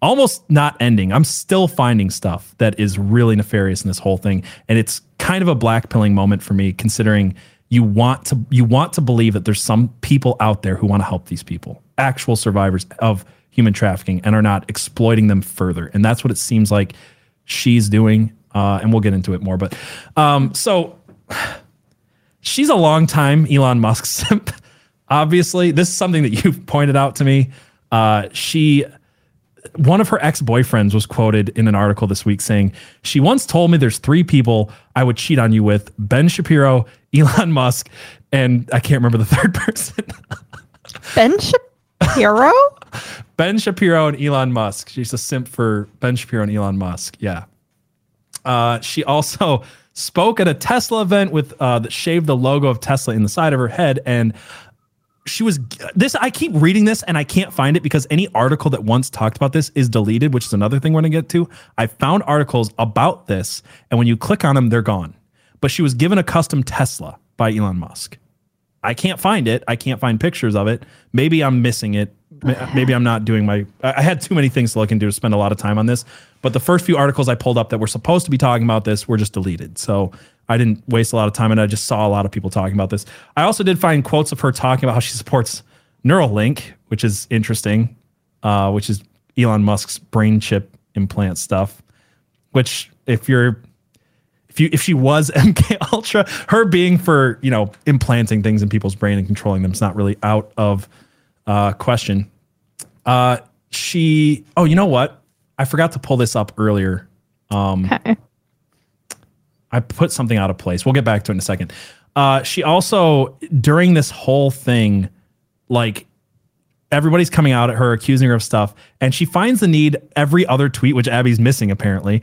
almost not ending. I'm still finding stuff that is really nefarious in this whole thing, and it's kind of a blackpilling moment for me, considering you want to believe that there's some people out there who want to help these people, actual survivors of human trafficking, and are not exploiting them further. And that's what it seems like she's doing, and we'll get into it more. But so she's a long time Elon Musk simp. Obviously, this is something that you've pointed out to me. One of her ex-boyfriends was quoted in an article this week saying, she once told me there's three people I would cheat on you with: Ben Shapiro, Elon Musk, and I can't remember the third person. Ben Shapiro? Ben Shapiro and Elon Musk. She's a simp for Ben Shapiro and Elon Musk. Yeah. She also spoke at a Tesla event that shaved the logo of Tesla in the side of her head. And she was this. I keep reading this and I can't find it because any article that once talked about this is deleted, which is another thing we're going to get to. I found articles about this, and when you click on them, they're gone. But she was given a custom Tesla by Elon Musk. I can't find it. I can't find pictures of it. Maybe I'm missing it. Maybe I'm not doing I had too many things to look into to spend a lot of time on this. But the first few articles I pulled up that were supposed to be talking about this were just deleted. So I didn't waste a lot of time, and I just saw a lot of people talking about this. I also did find quotes of her talking about how she supports Neuralink, which is interesting, which is Elon Musk's brain chip implant stuff, which if she was MK Ultra, her being for, implanting things in people's brain and controlling them is not really out of question. You know what? I forgot to pull this up earlier. Okay. I put something out of place. We'll get back to it in a second. She also, during this whole thing, like, everybody's coming out at her, accusing her of stuff. And she finds the need every other tweet, which Abby's missing apparently,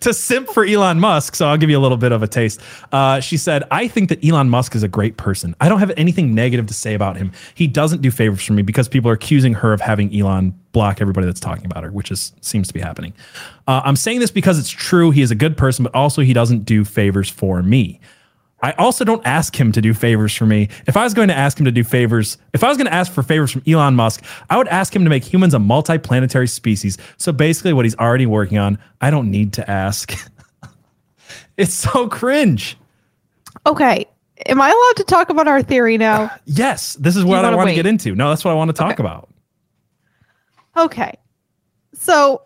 to simp for Elon Musk. So I'll give you a little bit of a taste. She said, I think that Elon Musk is a great person. I don't have anything negative to say about him. He doesn't do favors for me because people are accusing her of having Elon block everybody that's talking about her, which is seems to be happening. I'm saying this because it's true. He is a good person, but also he doesn't do favors for me. I also don't ask him to do favors for me. If I was going to ask him to do favors, if I was going to ask for favors from Elon Musk, I would ask him to make humans a multi-planetary species. So basically what he's already working on, I don't need to ask. It's so cringe. Okay. Am I allowed to talk about our theory now? Yes. This is what I want to get into. No, that's what I want to talk about. Okay. So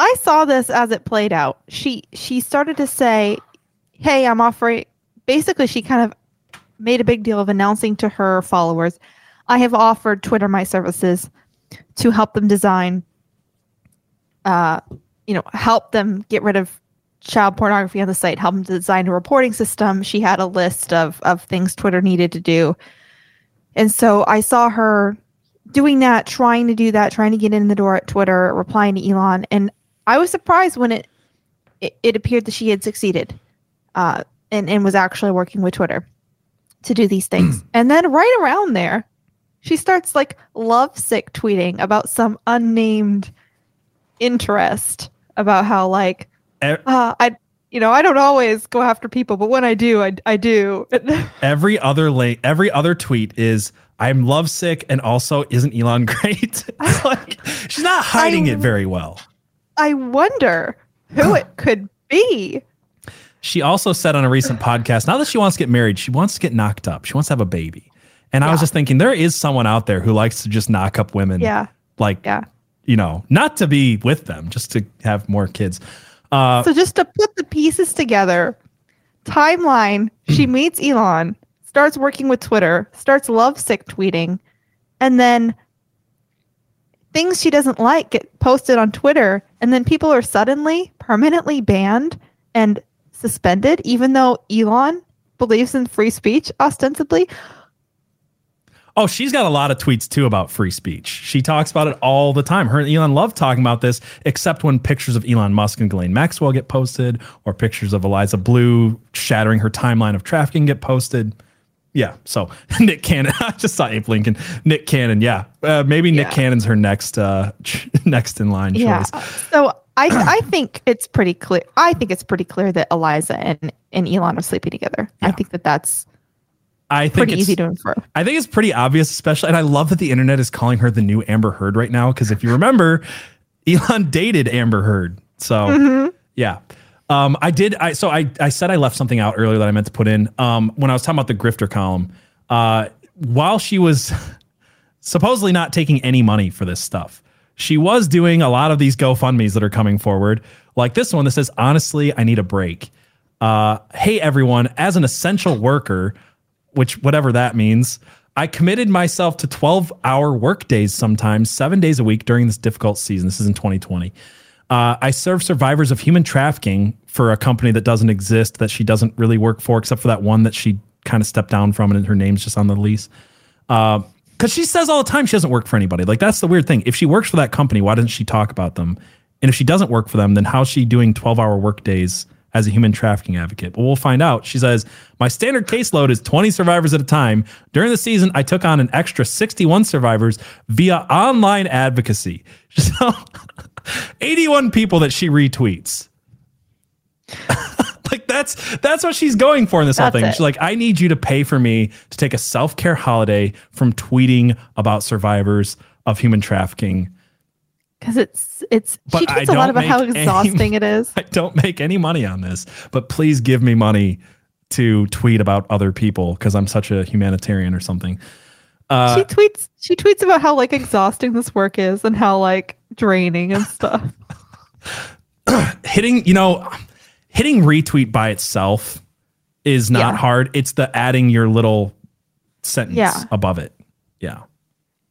I saw this as it played out. She started to say, hey, I'm offering, basically she kind of made a big deal of announcing to her followers, I have offered Twitter my services to help them design, help them get rid of child pornography on the site, help them design a reporting system. She had a list of things Twitter needed to do. And so I saw her doing that, trying to get in the door at Twitter, replying to Elon. And I was surprised when it appeared that she had succeeded. And was actually working with Twitter to do these things. And then right around there, she starts like lovesick tweeting about some unnamed interest about how like, I don't always go after people, but when I do, I do. every other tweet is, I'm lovesick, and also isn't Elon great? It's like, she's not hiding it very well. I wonder who it could be. She also said on a recent podcast, now that she wants to get married, she wants to get knocked up. She wants to have a baby. And I was just thinking, there is someone out there who likes to just knock up women. Yeah. Like, not to be with them, just to have more kids. So just to put the pieces together, timeline, she meets Elon, starts working with Twitter, starts lovesick tweeting, and then things she doesn't like get posted on Twitter, and then people are suddenly permanently banned and suspended, even though Elon believes in free speech, ostensibly. Oh, she's got a lot of tweets too about free speech. She talks about it all the time. Her and Elon love talking about this, except when pictures of Elon Musk and Ghislaine Maxwell get posted, or pictures of Eliza Bleu shattering her timeline of trafficking get posted. Yeah, so Nick Cannon. I just saw Abe Lincoln. Nick Cannon, yeah. Maybe Nick Cannon's her next in line choice. Yeah, so I think it's pretty clear that Eliza and Elon are sleeping together. Yeah. I think that's easy to infer. I think it's pretty obvious, especially, and I love that the internet is calling her the new Amber Heard right now, because if you remember, Elon dated Amber Heard. So, yeah. I said I left something out earlier that I meant to put in. When I was talking about the grifter column, while she was supposedly not taking any money for this stuff, she was doing a lot of these GoFundMes that are coming forward, like this one that says, honestly, I need a break. Hey, everyone, as an essential worker, which whatever that means, I committed myself to 12-hour work days sometimes, 7 days a week during this difficult season. This is in 2020. I serve survivors of human trafficking for a company that doesn't exist, that she doesn't really work for, except for that one that she kind of stepped down from, and her name's just on the lease. Because she says all the time she doesn't work for anybody. Like, that's the weird thing. If she works for that company, why doesn't she talk about them? And if she doesn't work for them, then how's she doing 12-hour work days as a human trafficking advocate? But we'll find out. She says, my standard caseload is 20 survivors at a time. During the season, I took on an extra 61 survivors via online advocacy. So 81 people that she retweets. Like, that's what she's going for in this whole thing. She's like, I need you to pay for me to take a self-care holiday from tweeting about survivors of human trafficking. Because she tweets a lot about how exhausting it is. I don't make any money on this, but please give me money to tweet about other people because I'm such a humanitarian or something. She tweets about how like exhausting this work is and how like draining and stuff. Hitting retweet by itself is not hard. It's the adding your little sentence above it. Yeah.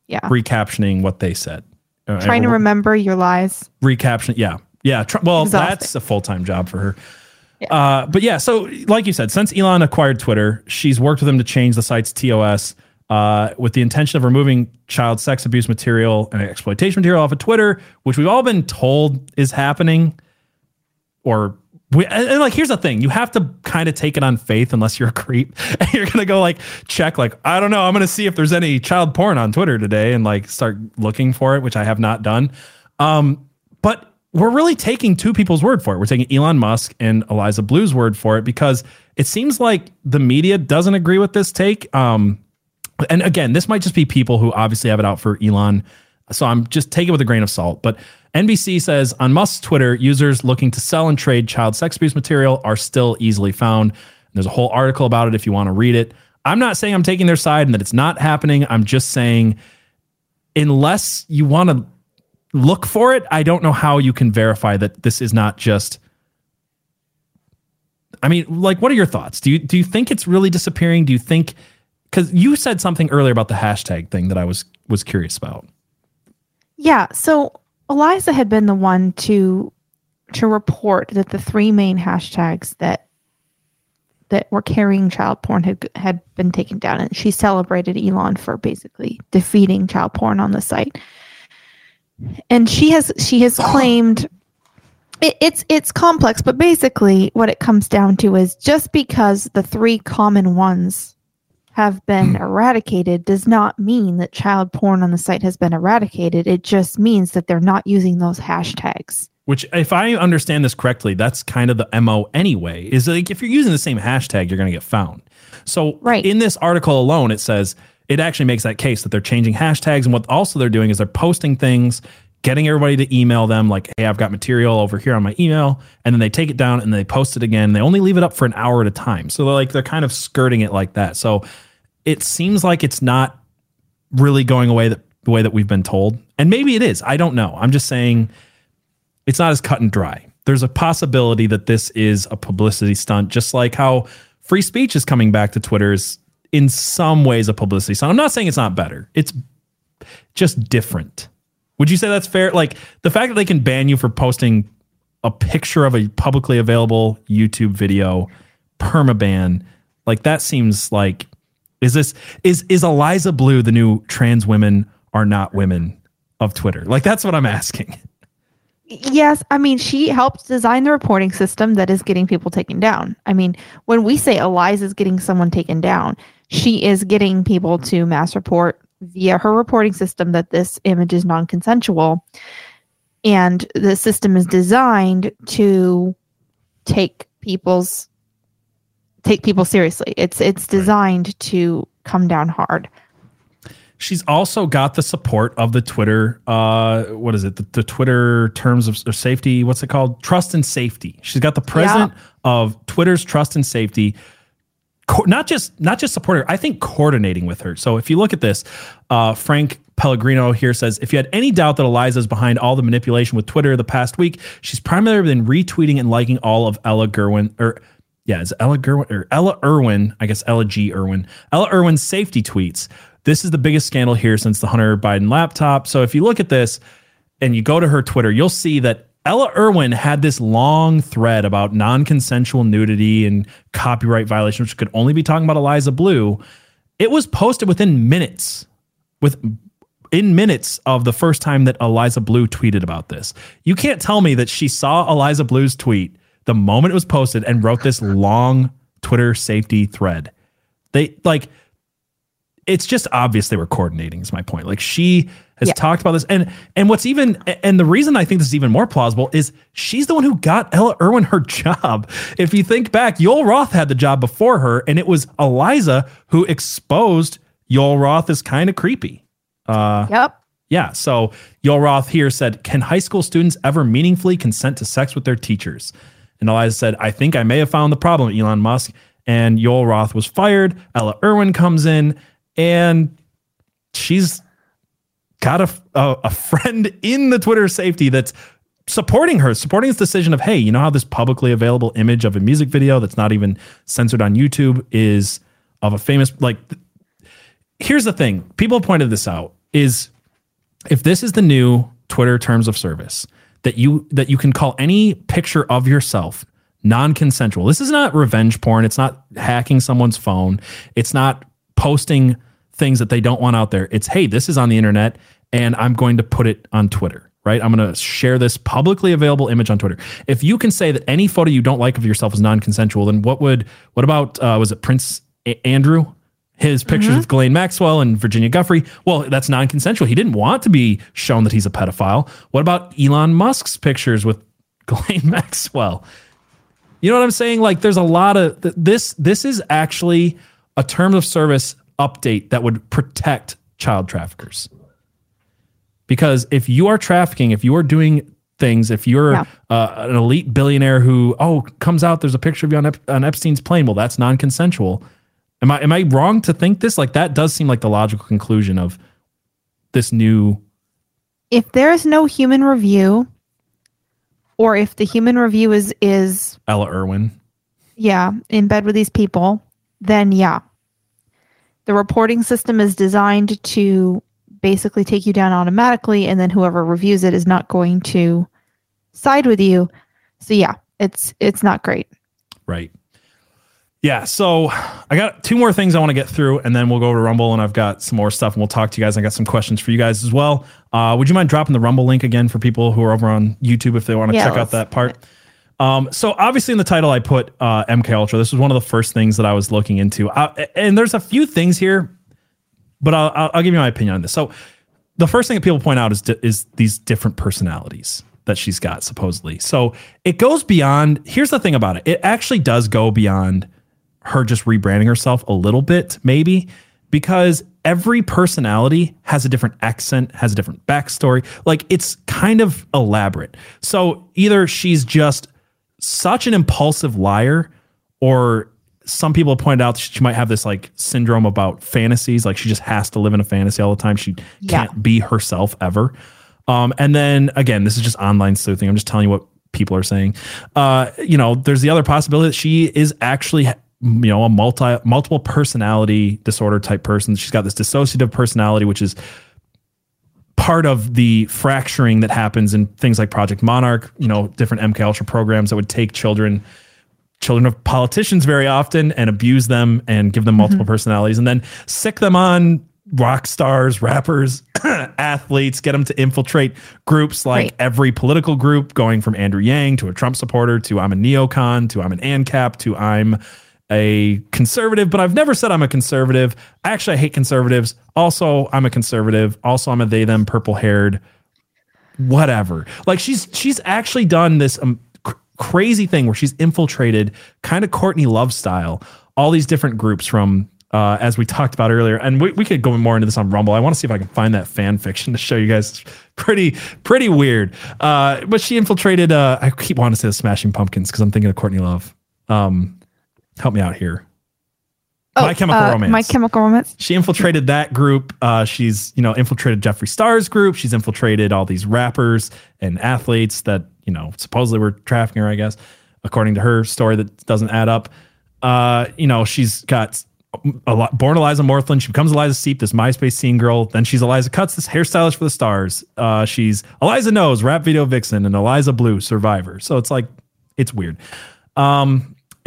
Yeah. Recaptioning what they said. Trying to remember your lies. Recaption. Yeah. Yeah. Exhausting. That's a full-time job for her. Yeah. So like you said, since Elon acquired Twitter, she's worked with him to change the site's TOS. with the intention of removing child sex abuse material and exploitation material off of Twitter, which we've all been told is happening. Or and like, here's the thing, you have to kind of take it on faith unless you're a creep and you're going to go like check, like, I don't know, I'm going to see if there's any child porn on Twitter today and like start looking for it, which I have not done. But we're really taking two people's word for it. We're taking Elon Musk and Eliza Bleu's word for it, because it seems like the media doesn't agree with this take. And again, this might just be people who obviously have it out for Elon, so I'm just taking it with a grain of salt. But NBC says on Musk's Twitter, users looking to sell and trade child sex abuse material are still easily found. And there's a whole article about it if you want to read it. I'm not saying I'm taking their side and that it's not happening. I'm just saying, unless you want to look for it, I don't know how you can verify that this is not just... I mean, like, what are your thoughts? Do you think it's really disappearing? Do you think... Because you said something earlier about the hashtag thing that I was curious about. Yeah, so Eliza had been the one to report that the three main hashtags that were carrying child porn had been taken down, and she celebrated Elon for basically defeating child porn on the site. And she has claimed it's complex, but basically what it comes down to is just because the three common ones have been eradicated does not mean that child porn on the site has been eradicated. It just means that they're not using those hashtags. Which, if I understand this correctly, that's kind of the MO anyway, is like if you're using the same hashtag, you're going to get found. So right. In this article alone, it says it actually makes that case that they're changing hashtags. And what also they're doing is they're posting things, getting everybody to email them like, hey, I've got material over here on my email. And then they take it down and they post it again. They only leave it up for an hour at a time. So they're kind of skirting it like that. So it seems like it's not really going away the way that we've been told. And maybe it is. I don't know. I'm just saying it's not as cut and dry. There's a possibility that this is a publicity stunt, just like how free speech is coming back to Twitter is in some ways a publicity stunt. I'm not saying it's not better. It's just different. Would you say that's fair? Like, the fact that they can ban you for posting a picture of a publicly available YouTube video, permaban, like that seems like... Is Eliza Bleu the new trans women are not women of Twitter? Like, that's what I'm asking. Yes. I mean, she helped design the reporting system that is getting people taken down. I mean, when we say Eliza's getting someone taken down, she is getting people to mass report via her reporting system that this image is non-consensual. And the system is designed to take people seriously. It's designed to come down hard. She's also got the support of the Twitter, what is it? The Twitter terms of safety. What's it called? Trust and safety. She's got the president of Twitter's trust and safety, not just support her, I think coordinating with her. So if you look at this, Frank Pellegrino here says, if you had any doubt that Eliza is behind all the manipulation with Twitter the past week, she's primarily been retweeting and liking all of Ella Irwin's safety tweets. This is the biggest scandal here since the Hunter Biden laptop. So if you look at this and you go to her Twitter, you'll see that Ella Irwin had this long thread about non-consensual nudity and copyright violation, which could only be talking about Eliza Bleu. It was posted within minutes of the first time that Eliza Bleu tweeted about this. You can't tell me that she saw Eliza Bleu's tweet the moment it was posted and wrote this long Twitter safety thread. It's just obvious they were coordinating, is my point. Like, she has talked about this. And what's even, and the reason I think this is even more plausible is she's the one who got Ella Irwin her job. If you think back, Yoel Roth had the job before her, and it was Eliza who exposed Yoel Roth as kind of creepy. Yep. Yeah. So Yoel Roth here said, can high school students ever meaningfully consent to sex with their teachers? And Eliza said, I think I may have found the problem, Elon Musk. And Yoel Roth was fired. Ella Irwin comes in, and she's got a friend in the Twitter safety that's supporting her, supporting this decision of, hey, you know how this publicly available image of a music video that's not even censored on YouTube is of a famous, like, here's the thing. People pointed this out, is if this is the new Twitter terms of service, that you can call any picture of yourself non-consensual. This is not revenge porn. It's not hacking someone's phone. It's not posting things that they don't want out there. It's, hey, this is on the internet and I'm going to put it on Twitter, right? I'm going to share this publicly available image on Twitter. If you can say that any photo you don't like of yourself is non-consensual, then what about was it Prince Andrew? His pictures of Ghislaine Maxwell and Virginia Giuffre. Well, that's non-consensual. He didn't want to be shown that he's a pedophile. What about Elon Musk's pictures with Ghislaine Maxwell? You know what I'm saying? Like, there's a lot of this. This is actually a terms of service update that would protect child traffickers. Because if you are trafficking, if you are doing things, if you're an elite billionaire who, comes out, there's a picture of you on Epstein's plane. Well, that's non-consensual. Am I wrong to think this? Like, that does seem like the logical conclusion of this new. If there is no human review, or if the human review is Ella Irwin, in bed with these people, then the reporting system is designed to basically take you down automatically, and then whoever reviews it is not going to side with you. So it's not great. Right. Yeah, so I got two more things I want to get through, and then we'll go to Rumble, and I've got some more stuff, and we'll talk to you guys. I got some questions for you guys as well. Would you mind dropping the Rumble link again for people who are over on YouTube if they want to check out that part? So obviously in the title I put MK Ultra. This was one of the first things that I was looking into. And there's a few things here, but I'll give you my opinion on this. So the first thing that people point out is these different personalities that she's got, supposedly. So it goes beyond... Here's the thing about it. It actually does go beyond... her just rebranding herself a little bit, maybe, because every personality has a different accent, has a different backstory. Like, it's kind of elaborate. So either she's just such an impulsive liar, or some people have pointed out she might have this like syndrome about fantasies. Like, she just has to live in a fantasy all the time. She can't be herself ever. And then again, this is just online sleuthing. I'm just telling you what people are saying. There's the other possibility that she is actually a multiple personality disorder type person. She's got this dissociative personality, which is part of the fracturing that happens in things like Project Monarch, different MK Ultra programs that would take children of politicians very often and abuse them and give them multiple personalities, and then sick them on rock stars, rappers, athletes, get them to infiltrate groups like every political group, going from Andrew Yang to a Trump supporter to I'm a neocon to I'm an ANCAP to I'm a conservative, but I've never said I'm a conservative. Actually, I hate conservatives. Also, I'm a conservative. Also, I'm a they, them, purple-haired, whatever. Like, she's actually done this crazy thing where she's infiltrated, kind of Courtney Love style, all these different groups from, as we talked about earlier, and we could go more into this on Rumble. I want to see if I can find that fan fiction to show you guys. Pretty weird. But she infiltrated, I keep wanting to say the Smashing Pumpkins because I'm thinking of Courtney Love. Help me out here. My Chemical Romance. My Chemical Romance. She infiltrated that group. She's, infiltrated Jeffree Star's group. She's infiltrated all these rappers and athletes that, supposedly were trafficking her, I guess, according to her story that doesn't add up. She's got a lot. Born Eliza Morthland. She becomes Eliza Siep, this MySpace scene girl. Then she's Eliza Cuts, this hairstylist for the stars. She's Eliza Knows, rap video vixen, and Eliza Bleu, survivor. So it's like, it's weird.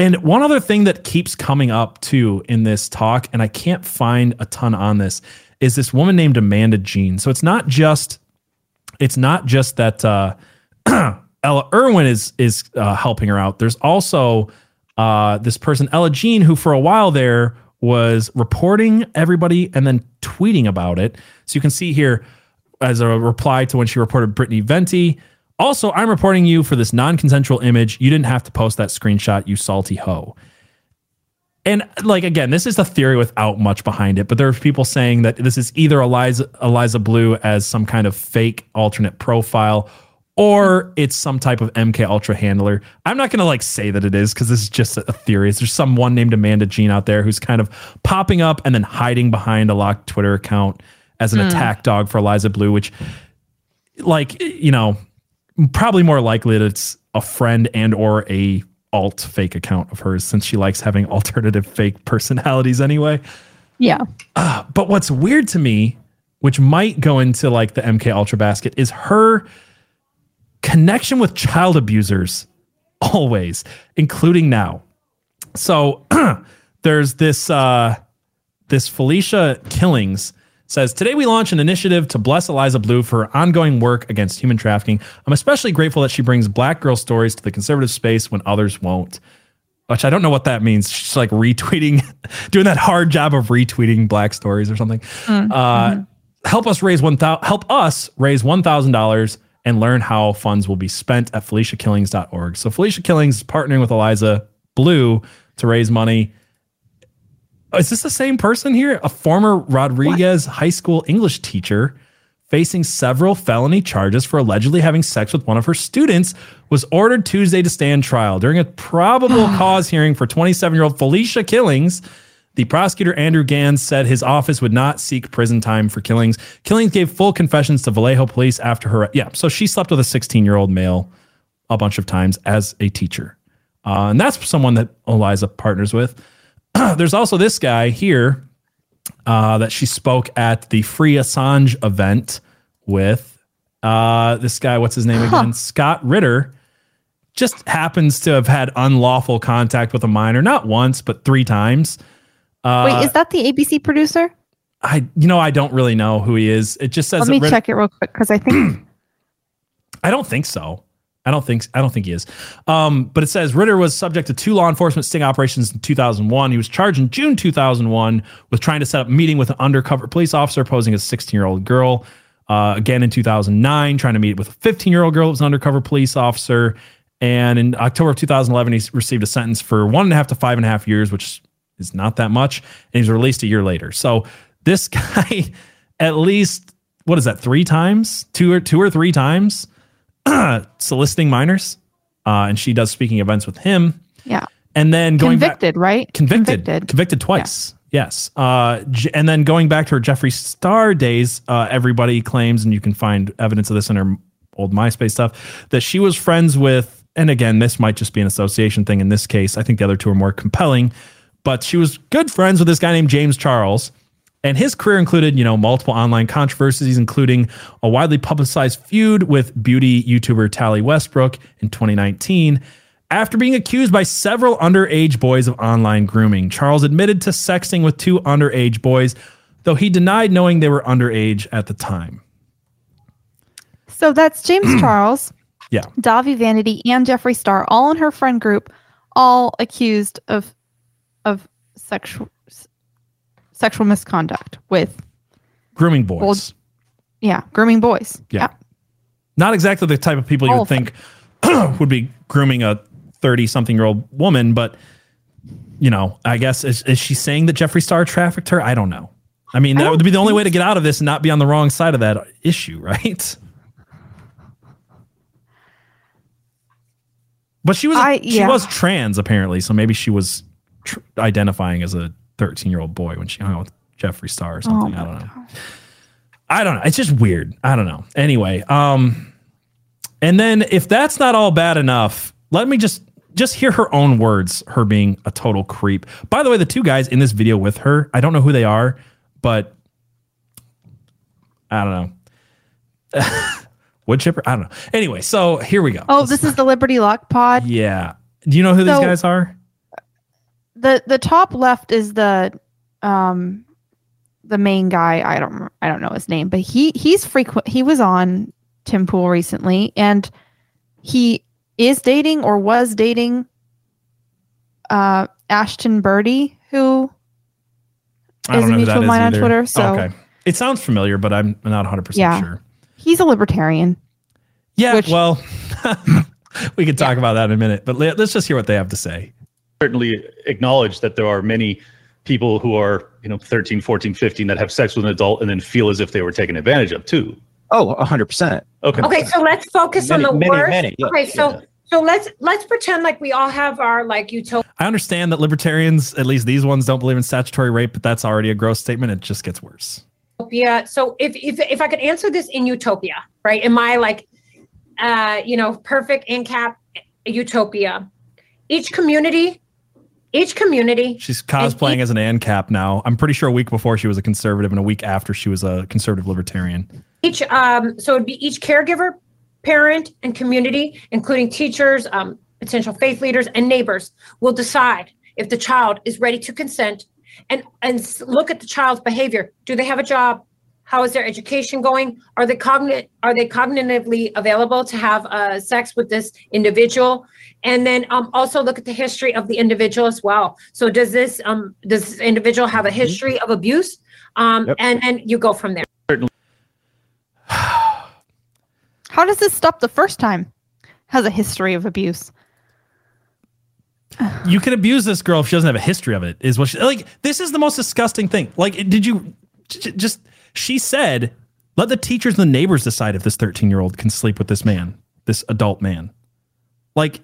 And one other thing that keeps coming up, too, in this talk, and I can't find a ton on this, is this woman named Amanda Jean. So it's not just that Ella Irwin is helping her out. There's also this person, Ella Jean, who for a while there was reporting everybody and then tweeting about it. So you can see here as a reply to when she reported Brittany Venti, also, I'm reporting you for this non-consensual image. You didn't have to post that screenshot, you salty hoe. And like, again, this is the theory without much behind it, but there are people saying that this is either Eliza Bleu as some kind of fake alternate profile, or it's some type of MK Ultra handler. I'm not going to say that it is, because this is just a theory. There's someone named Amanda Jean out there who's kind of popping up and then hiding behind a locked Twitter account as an attack dog for Eliza Bleu, which probably more likely that it's a friend and or a alt fake account of hers, since she likes having alternative fake personalities anyway. Yeah. But what's weird to me, which might go into like the MK Ultra basket, is her connection with child abusers always, including now. So there's this this Felicia Killings says, today we launch an initiative to bless Eliza Bleu for her ongoing work against human trafficking. I'm especially grateful that she brings black girl stories to the conservative space when others won't. Which I don't know what that means. She's like retweeting, doing that hard job of retweeting black stories or something. Mm-hmm. Help us raise $1,000 and learn how funds will be spent at FeliciaKillings.org. So Felicia Killings is partnering with Eliza Bleu to raise money. Is this the same person here? A former Rodriguez high school English teacher facing several felony charges for allegedly having sex with one of her students was ordered Tuesday to stand trial. During a probable cause hearing for 27-year-old Felicia Killings, the prosecutor Andrew Yang said his office would not seek prison time for Killings. Killings gave full confessions to Vallejo police after her. Yeah, so she slept with a 16-year-old male a bunch of times as a teacher. And that's someone that Eliza partners with. There's also this guy here that she spoke at the Free Assange event with. This guy, what's his name again? Scott Ritter. Just happens to have had unlawful contact with a minor, not once, but 3 times. Wait, is that the ABC producer? I don't really know who he is. It just says. Let me check it real quick because I think. I don't think so. I don't think he is. But it says Ritter was subject to 2 law enforcement sting operations in 2001. He was charged in June 2001 with trying to set up a meeting with an undercover police officer posing as a 16-year-old girl. Again in 2009, trying to meet with a 15-year-old girl that was an undercover police officer. And in October of 2011, he received a sentence for 1.5 to 5.5 years, which is not that much. And he was released a year later. So this guy, at least, what is that, 3 times? Two or three times? Soliciting minors, and she does speaking events with him. Yeah, and then going convicted, back, right? Convicted twice. Yeah. Yes, and then going back to her Jeffree Star days, everybody claims, and you can find evidence of this in her old MySpace stuff, that she was friends with. And again, this might just be an association thing. In this case, I think the other two are more compelling. But she was good friends with this guy named James Charles. And his career included, multiple online controversies, including a widely publicized feud with beauty YouTuber Tally Westbrook in 2019. After being accused by several underage boys of online grooming, Charles admitted to sexting with 2 underage boys, though he denied knowing they were underage at the time. So that's James Charles, yeah, Davi Vanity, and Jeffree Star, all in her friend group, all accused of sexual misconduct with grooming boys. Grooming boys. Yeah. Not exactly the type of people you would think would be grooming a 30-something-year-old woman, but, I guess, is she saying that Jeffree Star trafficked her? I don't know. I mean, that would be the only way to get out of this and not be on the wrong side of that issue, right? But she was she was trans, apparently, so maybe she was identifying as a 13-year-old boy when she hung out with Jeffree Star or something. I don't know. God. I don't know. It's just weird. I don't know. Anyway, and then if that's not all bad enough, let me just hear her own words, her being a total creep. By the way, the 2 guys in this video with her, I don't know who they are, but I don't know. Wood chipper? I don't know. Anyway, so here we go. Oh, this is the Liberty Lock pod? Yeah. Do you know who these guys are? The top left is the main guy. I don't know his name, but he was on Tim Pool recently, and he is dating or was dating Ashton Birdie, who is a mutual of mine on Twitter. So okay. It sounds familiar, but I'm not 100% sure. He's a libertarian. Yeah, well, we could talk about that in a minute, but let's just hear what they have to say. Certainly acknowledge that there are many people who are 13, 14, 15 that have sex with an adult and then feel as if they were taken advantage of too. Oh, 100%. Okay. So let's focus on the worst. Many. Okay. So let's pretend like we all have our utopia. I understand that libertarians, at least these ones, don't believe in statutory rape, but that's already a gross statement. It just gets worse. Yeah. So if I could answer this in utopia, right? Am I perfect NCAP utopia? Each community. She's cosplaying as an ANCAP now. I'm pretty sure a week before she was a conservative and a week after she was a conservative libertarian. So it'd be each caregiver, parent, and community, including teachers, potential faith leaders, and neighbors, will decide if the child is ready to consent and look at the child's behavior. Do they have a job? How is their education going? Are they cognitively available to have sex with this individual? And then also look at the history of the individual as well. So does this individual have a history of abuse? Yep. And then you go from there. How does this stop the first time? Has a history of abuse. You can abuse this girl if she doesn't have a history of it. Is what she, like? This is the most disgusting thing. Like, did you just? She said, let the teachers and the neighbors decide if this 13-year-old can sleep with this man, this adult man. Like,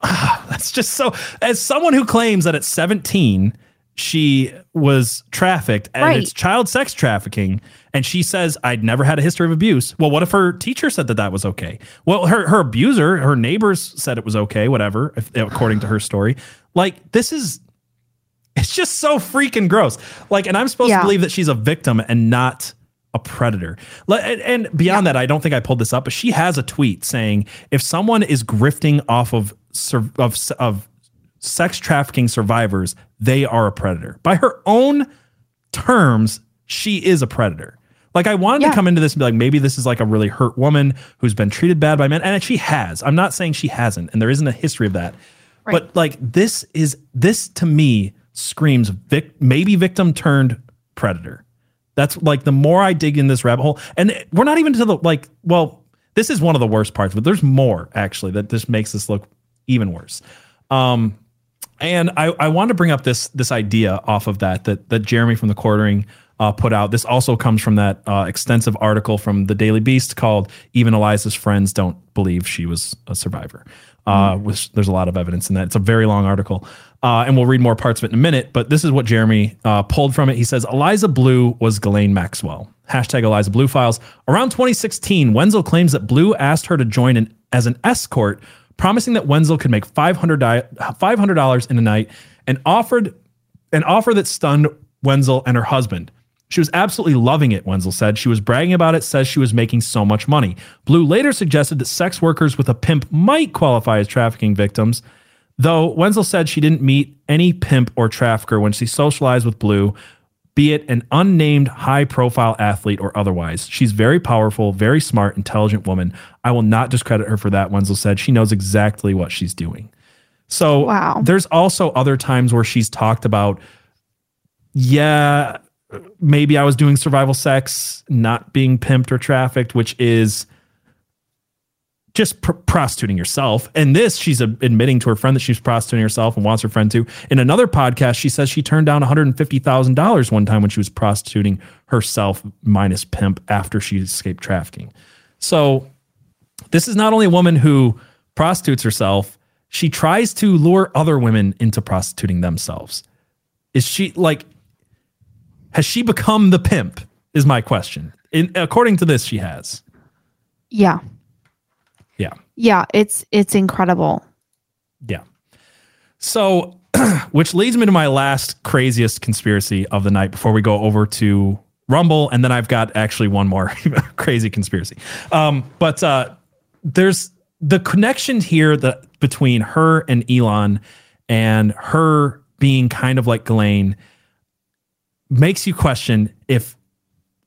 that's just so... As someone who claims that at 17, she was trafficked, and right. It's child sex trafficking, and she says, I'd never had a history of abuse. Well, what if her teacher said that was okay? Well, her abuser, her neighbors said it was okay, whatever, according to her story. Like, this is... It's just so freaking gross. Like, and I'm supposed to believe that she's a victim and not a predator. And beyond that, I don't think I pulled this up, but she has a tweet saying, if someone is grifting off of sex trafficking survivors, they are a predator. By her own terms, she is a predator. Like, I wanted to come into this and be like, maybe this is like a really hurt woman who's been treated bad by men. And she has. I'm not saying she hasn't. And there isn't a history of that. Right. But like, this to me screams maybe victim turned predator. That's like, the more I dig in this rabbit hole, and we're not even to the, like, well, this is one of the worst parts, but there's more actually that just makes this look even worse. And I wanted to bring up this idea off of that Jeremy from the Quartering put out. This also comes from that extensive article from the Daily Beast called "Even Eliza's Friends Don't Believe She Was a Survivor." Which there's a lot of evidence in that. It's a very long article. And we'll read more parts of it in a minute, but this is what Jeremy pulled from it. He says, Eliza Bleu was Ghislaine Maxwell. #ElizaBleuFiles. Around 2016, Wenzel claims that Bleu asked her to join as an escort, promising that Wenzel could make $500 in a night, and offered an offer that stunned Wenzel and her husband. She was absolutely loving it, Wenzel said. She was bragging about it, says she was making so much money. Bleu later suggested that sex workers with a pimp might qualify as trafficking victims, though Wenzel said she didn't meet any pimp or trafficker when she socialized with Bleu, be it an unnamed high-profile athlete or otherwise. She's very powerful, very smart, intelligent woman. I will not discredit her for that, Wenzel said. She knows exactly what she's doing. So There's also other times where she's talked about, maybe I was doing survival sex, not being pimped or trafficked, which is just prostituting yourself. And this, she's admitting to her friend that she's prostituting herself and wants her friend to. In another podcast, she says she turned down $150,000 one time when she was prostituting herself minus pimp after she escaped trafficking. So this is not only a woman who prostitutes herself, she tries to lure other women into prostituting themselves. Is she like... Has she become the pimp is my question. According to this, she has. Yeah. Yeah. Yeah. It's incredible. Yeah. So, which leads me to my last craziest conspiracy of the night before we go over to Rumble. And then I've got actually one more crazy conspiracy. But there's the connection here between her and Elon, and her being kind of like Ghislaine, makes you question if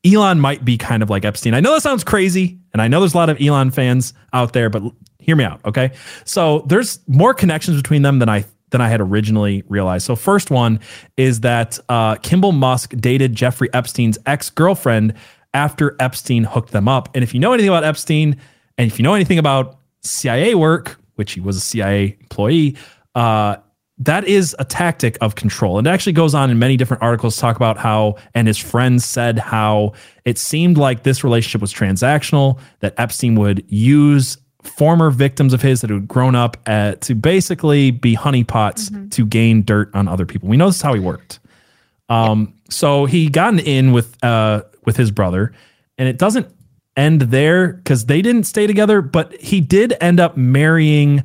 Elon might be kind of like Epstein. I know that sounds crazy, and I know there's a lot of Elon fans out there, but hear me out, okay? So there's more connections between them than I had originally realized. So first one is that Kimball Musk dated Jeffrey Epstein's ex-girlfriend after Epstein hooked them up. And if you know anything about Epstein, and if you know anything about CIA work, which he was a CIA employee, that is a tactic of control. And it actually goes on in many different articles to talk about how, and his friends said how it seemed like this relationship was transactional, that Epstein would use former victims of his that had grown up to basically be honeypots to gain dirt on other people. We know this is how he worked. So he got an in with his brother, and it doesn't end there because they didn't stay together, but he did end up marrying,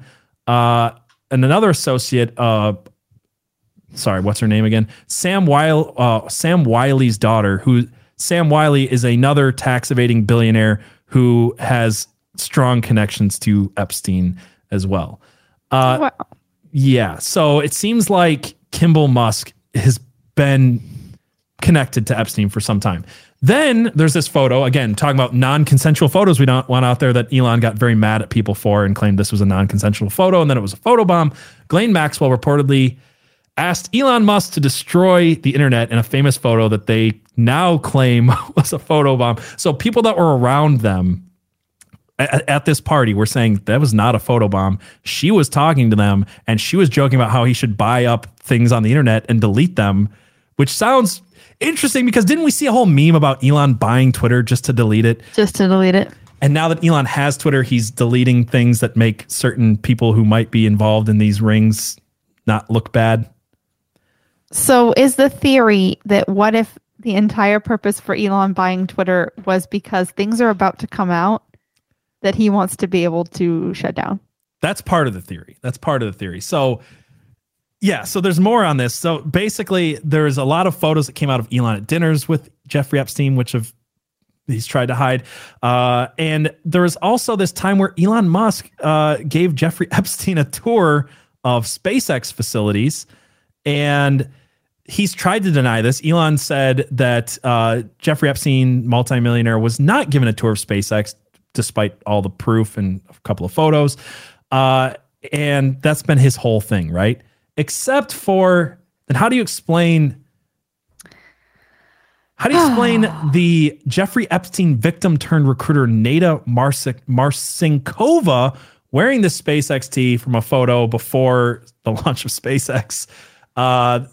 and another associate, what's her name again? Sam Wiley's daughter, who Sam Wiley is another tax evading billionaire who has strong connections to Epstein as well. Wow. Yeah. So it seems like Kimball Musk, his been connected to Epstein for some time. Then there's this photo, again, talking about non-consensual photos we don't want out there that Elon got very mad at people for and claimed this was a non-consensual photo, and then it was a photobomb. Ghislaine Maxwell reportedly asked Elon Musk to destroy the internet in a famous photo that they now claim was a photobomb. So people that were around them at this party were saying that was not a photobomb. She was talking to them, and she was joking about how he should buy up things on the internet and delete them, which sounds interesting because didn't we see a whole meme about Elon buying Twitter just to delete it? Just to delete it. And now that Elon has Twitter, he's deleting things that make certain people who might be involved in these rings not look bad. So is the theory that what if the entire purpose for Elon buying Twitter was because things are about to come out that he wants to be able to shut down? That's part of the theory. So yeah, so there's more on this. So basically there's a lot of photos that came out of Elon at dinners with Jeffrey Epstein, which have he's tried to hide. And there was also this time where Elon Musk gave Jeffrey Epstein a tour of SpaceX facilities, and he's tried to deny this. Elon said that Jeffrey Epstein, multimillionaire, was not given a tour of SpaceX despite all the proof and a couple of photos. And that's been his whole thing, right? Except for, and how do you explain the Jeffrey Epstein victim turned recruiter Neda Marcinkova wearing the SpaceX tee from a photo before the launch of SpaceX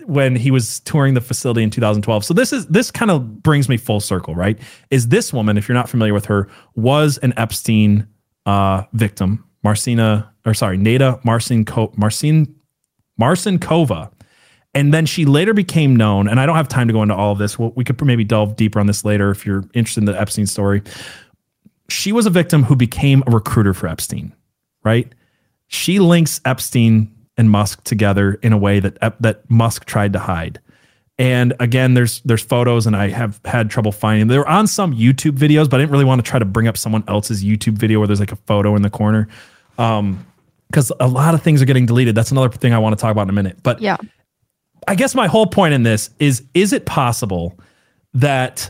when he was touring the facility in 2012. So this kind of brings me full circle, right? Is this woman, if you're not familiar with her, was an Epstein victim, Neda Marcinkova. And then she later became known, and I don't have time to go into all of this. We could maybe delve deeper on this later if you're interested in the Epstein story. She was a victim who became a recruiter for Epstein, right? She links Epstein and Musk together in a way that Musk tried to hide. And again, there's photos, and I have had trouble finding. They were on some YouTube videos, but I didn't really want to try to bring up someone else's YouTube video where there's like a photo in the corner. Because a lot of things are getting deleted. That's another thing I want to talk about in a minute. But yeah, I guess my whole point in this is it possible that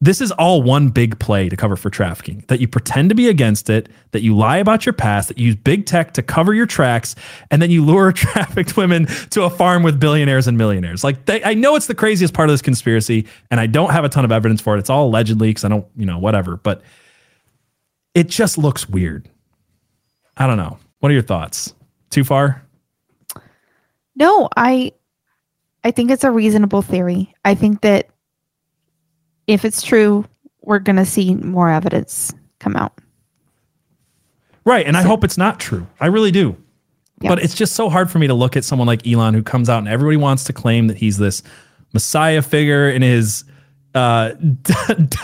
this is all one big play to cover for trafficking, that you pretend to be against it, that you lie about your past, that you use big tech to cover your tracks, and then you lure trafficked women to a farm with billionaires and millionaires? Like, I know it's the craziest part of this conspiracy, and I don't have a ton of evidence for it. It's all allegedly because I don't, whatever, but it just looks weird. I don't know. What are your thoughts? Too far? No, I think it's a reasonable theory. I think that if it's true, we're going to see more evidence come out. Right. And I hope it's not true. I really do. Yep. But it's just so hard for me to look at someone like Elon who comes out and everybody wants to claim that he's this messiah figure in his his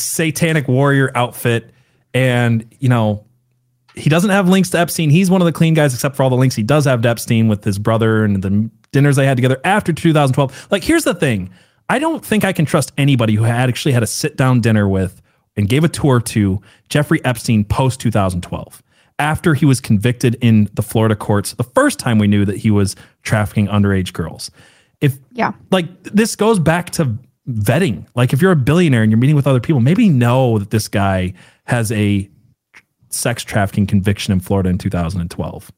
satanic warrior outfit. And, he doesn't have links to Epstein. He's one of the clean guys, except for all the links he does have to Epstein with his brother and the dinners they had together after 2012. Like, here's the thing. I don't think I can trust anybody who had a sit-down dinner with and gave a tour to Jeffrey Epstein post-2012 after he was convicted in the Florida courts the first time we knew that he was trafficking underage girls. This goes back to vetting. Like, if you're a billionaire and you're meeting with other people, maybe know that this guy has a sex trafficking conviction in Florida in 2012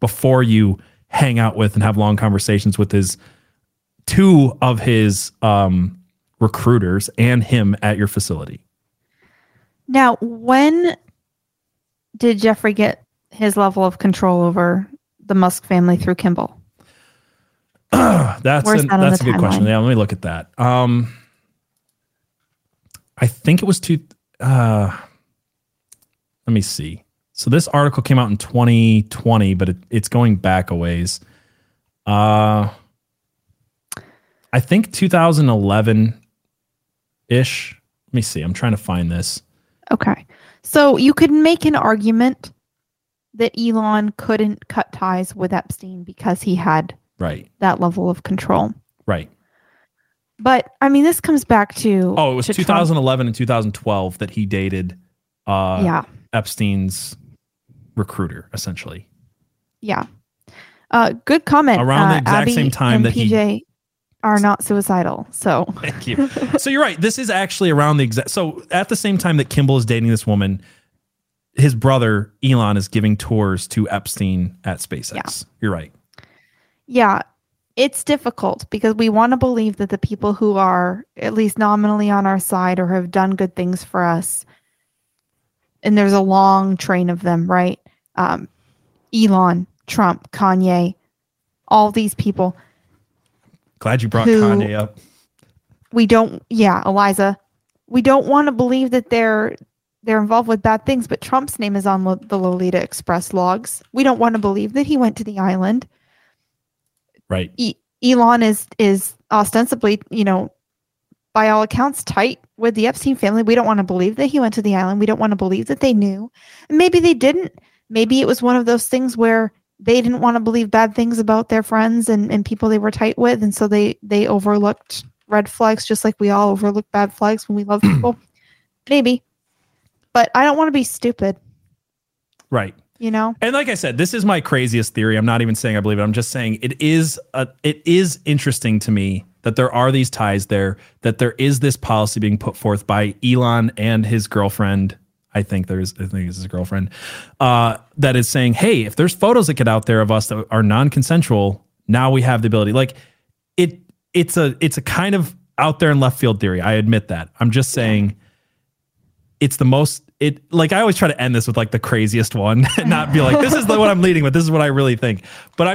before you hang out with and have long conversations with his two of his recruiters and him at your facility. Now, when did Jeffrey get his level of control over the Musk family through Kimball? That's a good question. Yeah, let me look at that. I think it was let me see. So this article came out in 2020, but it's going back a ways. I think 2011-ish. Let me see. I'm trying to find this. Okay. So you could make an argument that Elon couldn't cut ties with Epstein because he had that level of control. Right. But, this comes back to... Oh, it was 2011 and 2012 that he dated Epstein's recruiter, essentially. Yeah. Good comment. Around the exact Abby same time that PJ he are not suicidal. So thank you. So you're right. This is actually around the exact. So at the same time that Kimball is dating this woman, his brother Elon is giving tours to Epstein at SpaceX. Yeah. You're right. Yeah. It's difficult because we want to believe that the people who are at least nominally on our side or have done good things for us, and there's a long train of them, right? Elon, Trump, Kanye, all these people. Glad you brought Kanye up. Eliza. We don't want to believe that they're involved with bad things, but Trump's name is on the Lolita Express logs. We don't want to believe that he went to the island. Right. Elon is ostensibly, by all accounts, tight with the Epstein family. We don't want to believe that he went to the island. We don't want to believe that they knew. And maybe they didn't. Maybe it was one of those things where they didn't want to believe bad things about their friends and people they were tight with. And so they overlooked red flags, just like we all overlook bad flags when we love people. Maybe. But I don't want to be stupid. Right. And like I said, this is my craziest theory. I'm not even saying I believe it. I'm just saying it is interesting to me that there are these ties there, that there is this policy being put forth by Elon and his girlfriend. I think it's his girlfriend that is saying, hey, if there's photos that get out there of us that are non-consensual, now we have the ability. Like it's a kind of out there in left field theory. I admit that. I'm just saying it's the most. I always try to end this with like the craziest one and not be like, this is the one I'm leading with. This is what I really think. But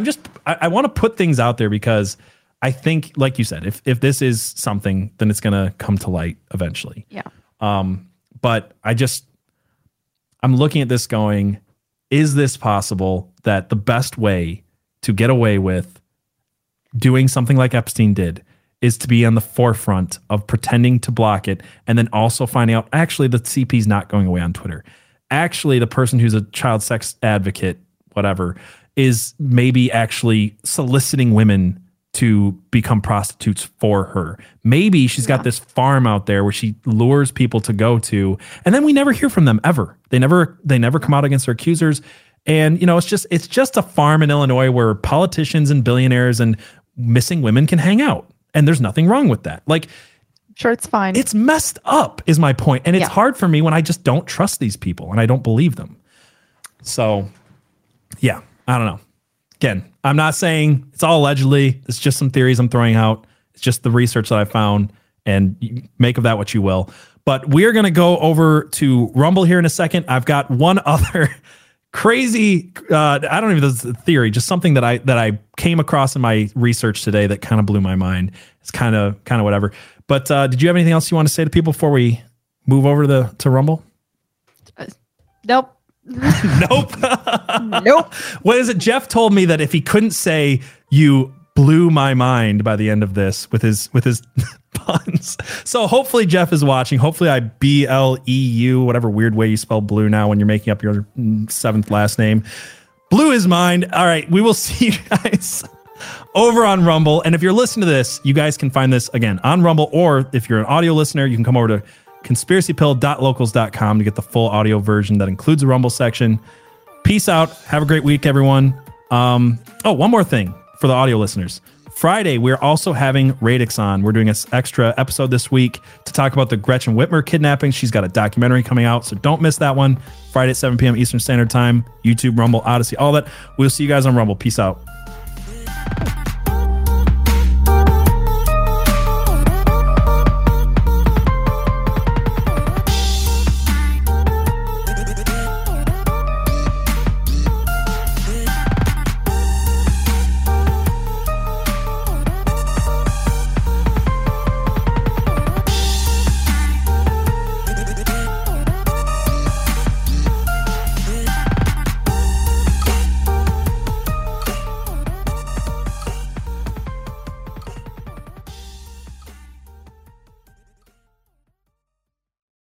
I want to put things out there because I think, like you said, if this is something, then it's going to come to light eventually. Yeah. But I'm looking at this going, is this possible that the best way to get away with doing something like Epstein did is to be on the forefront of pretending to block it and then also finding out, actually, the CP's not going away on Twitter. Actually, the person who's a child sex advocate, whatever, is maybe actually soliciting women to become prostitutes for her. Maybe she's got this farm out there where she lures people to go to, and then we never hear from them ever. They never come out against their accusers. And, it's just a farm in Illinois where politicians and billionaires and missing women can hang out. And there's nothing wrong with that. Like, sure, it's fine. It's messed up is my point. And it's hard for me when I just don't trust these people and I don't believe them. So, yeah, I don't know. Again, I'm not saying it's all allegedly. It's just some theories I'm throwing out. It's just the research that I found, and make of that what you will. But we're going to go over to Rumble here in a second. I've got one other crazy, I don't even know if it's a theory, just something that I came across in my research today that kind of blew my mind. It's kind of whatever. But did you have anything else you want to say to people before we move over to Rumble? Nope. Nope. What is it? Jeff told me that if he couldn't say "you blew my mind" by the end of this with his puns. So hopefully Jeff is watching. Hopefully I bleu, whatever weird way you spell blue now when you're making up your seventh last name, blew his mind. All right, we will see you guys over on Rumble. And if you're listening to this, you guys can find this again on Rumble, or if you're an audio listener, you can come over to conspiracypill.locals.com to get the full audio version that includes the Rumble section. Peace out. Have a great week, everyone. One more thing for the audio listeners. Friday, we're also having Radix on. We're doing an extra episode this week to talk about the Gretchen Whitmer kidnapping. She's got a documentary coming out, so don't miss that one. Friday at 7 p.m. Eastern Standard Time, YouTube, Rumble, Odyssey, all that. We'll see you guys on Rumble. Peace out.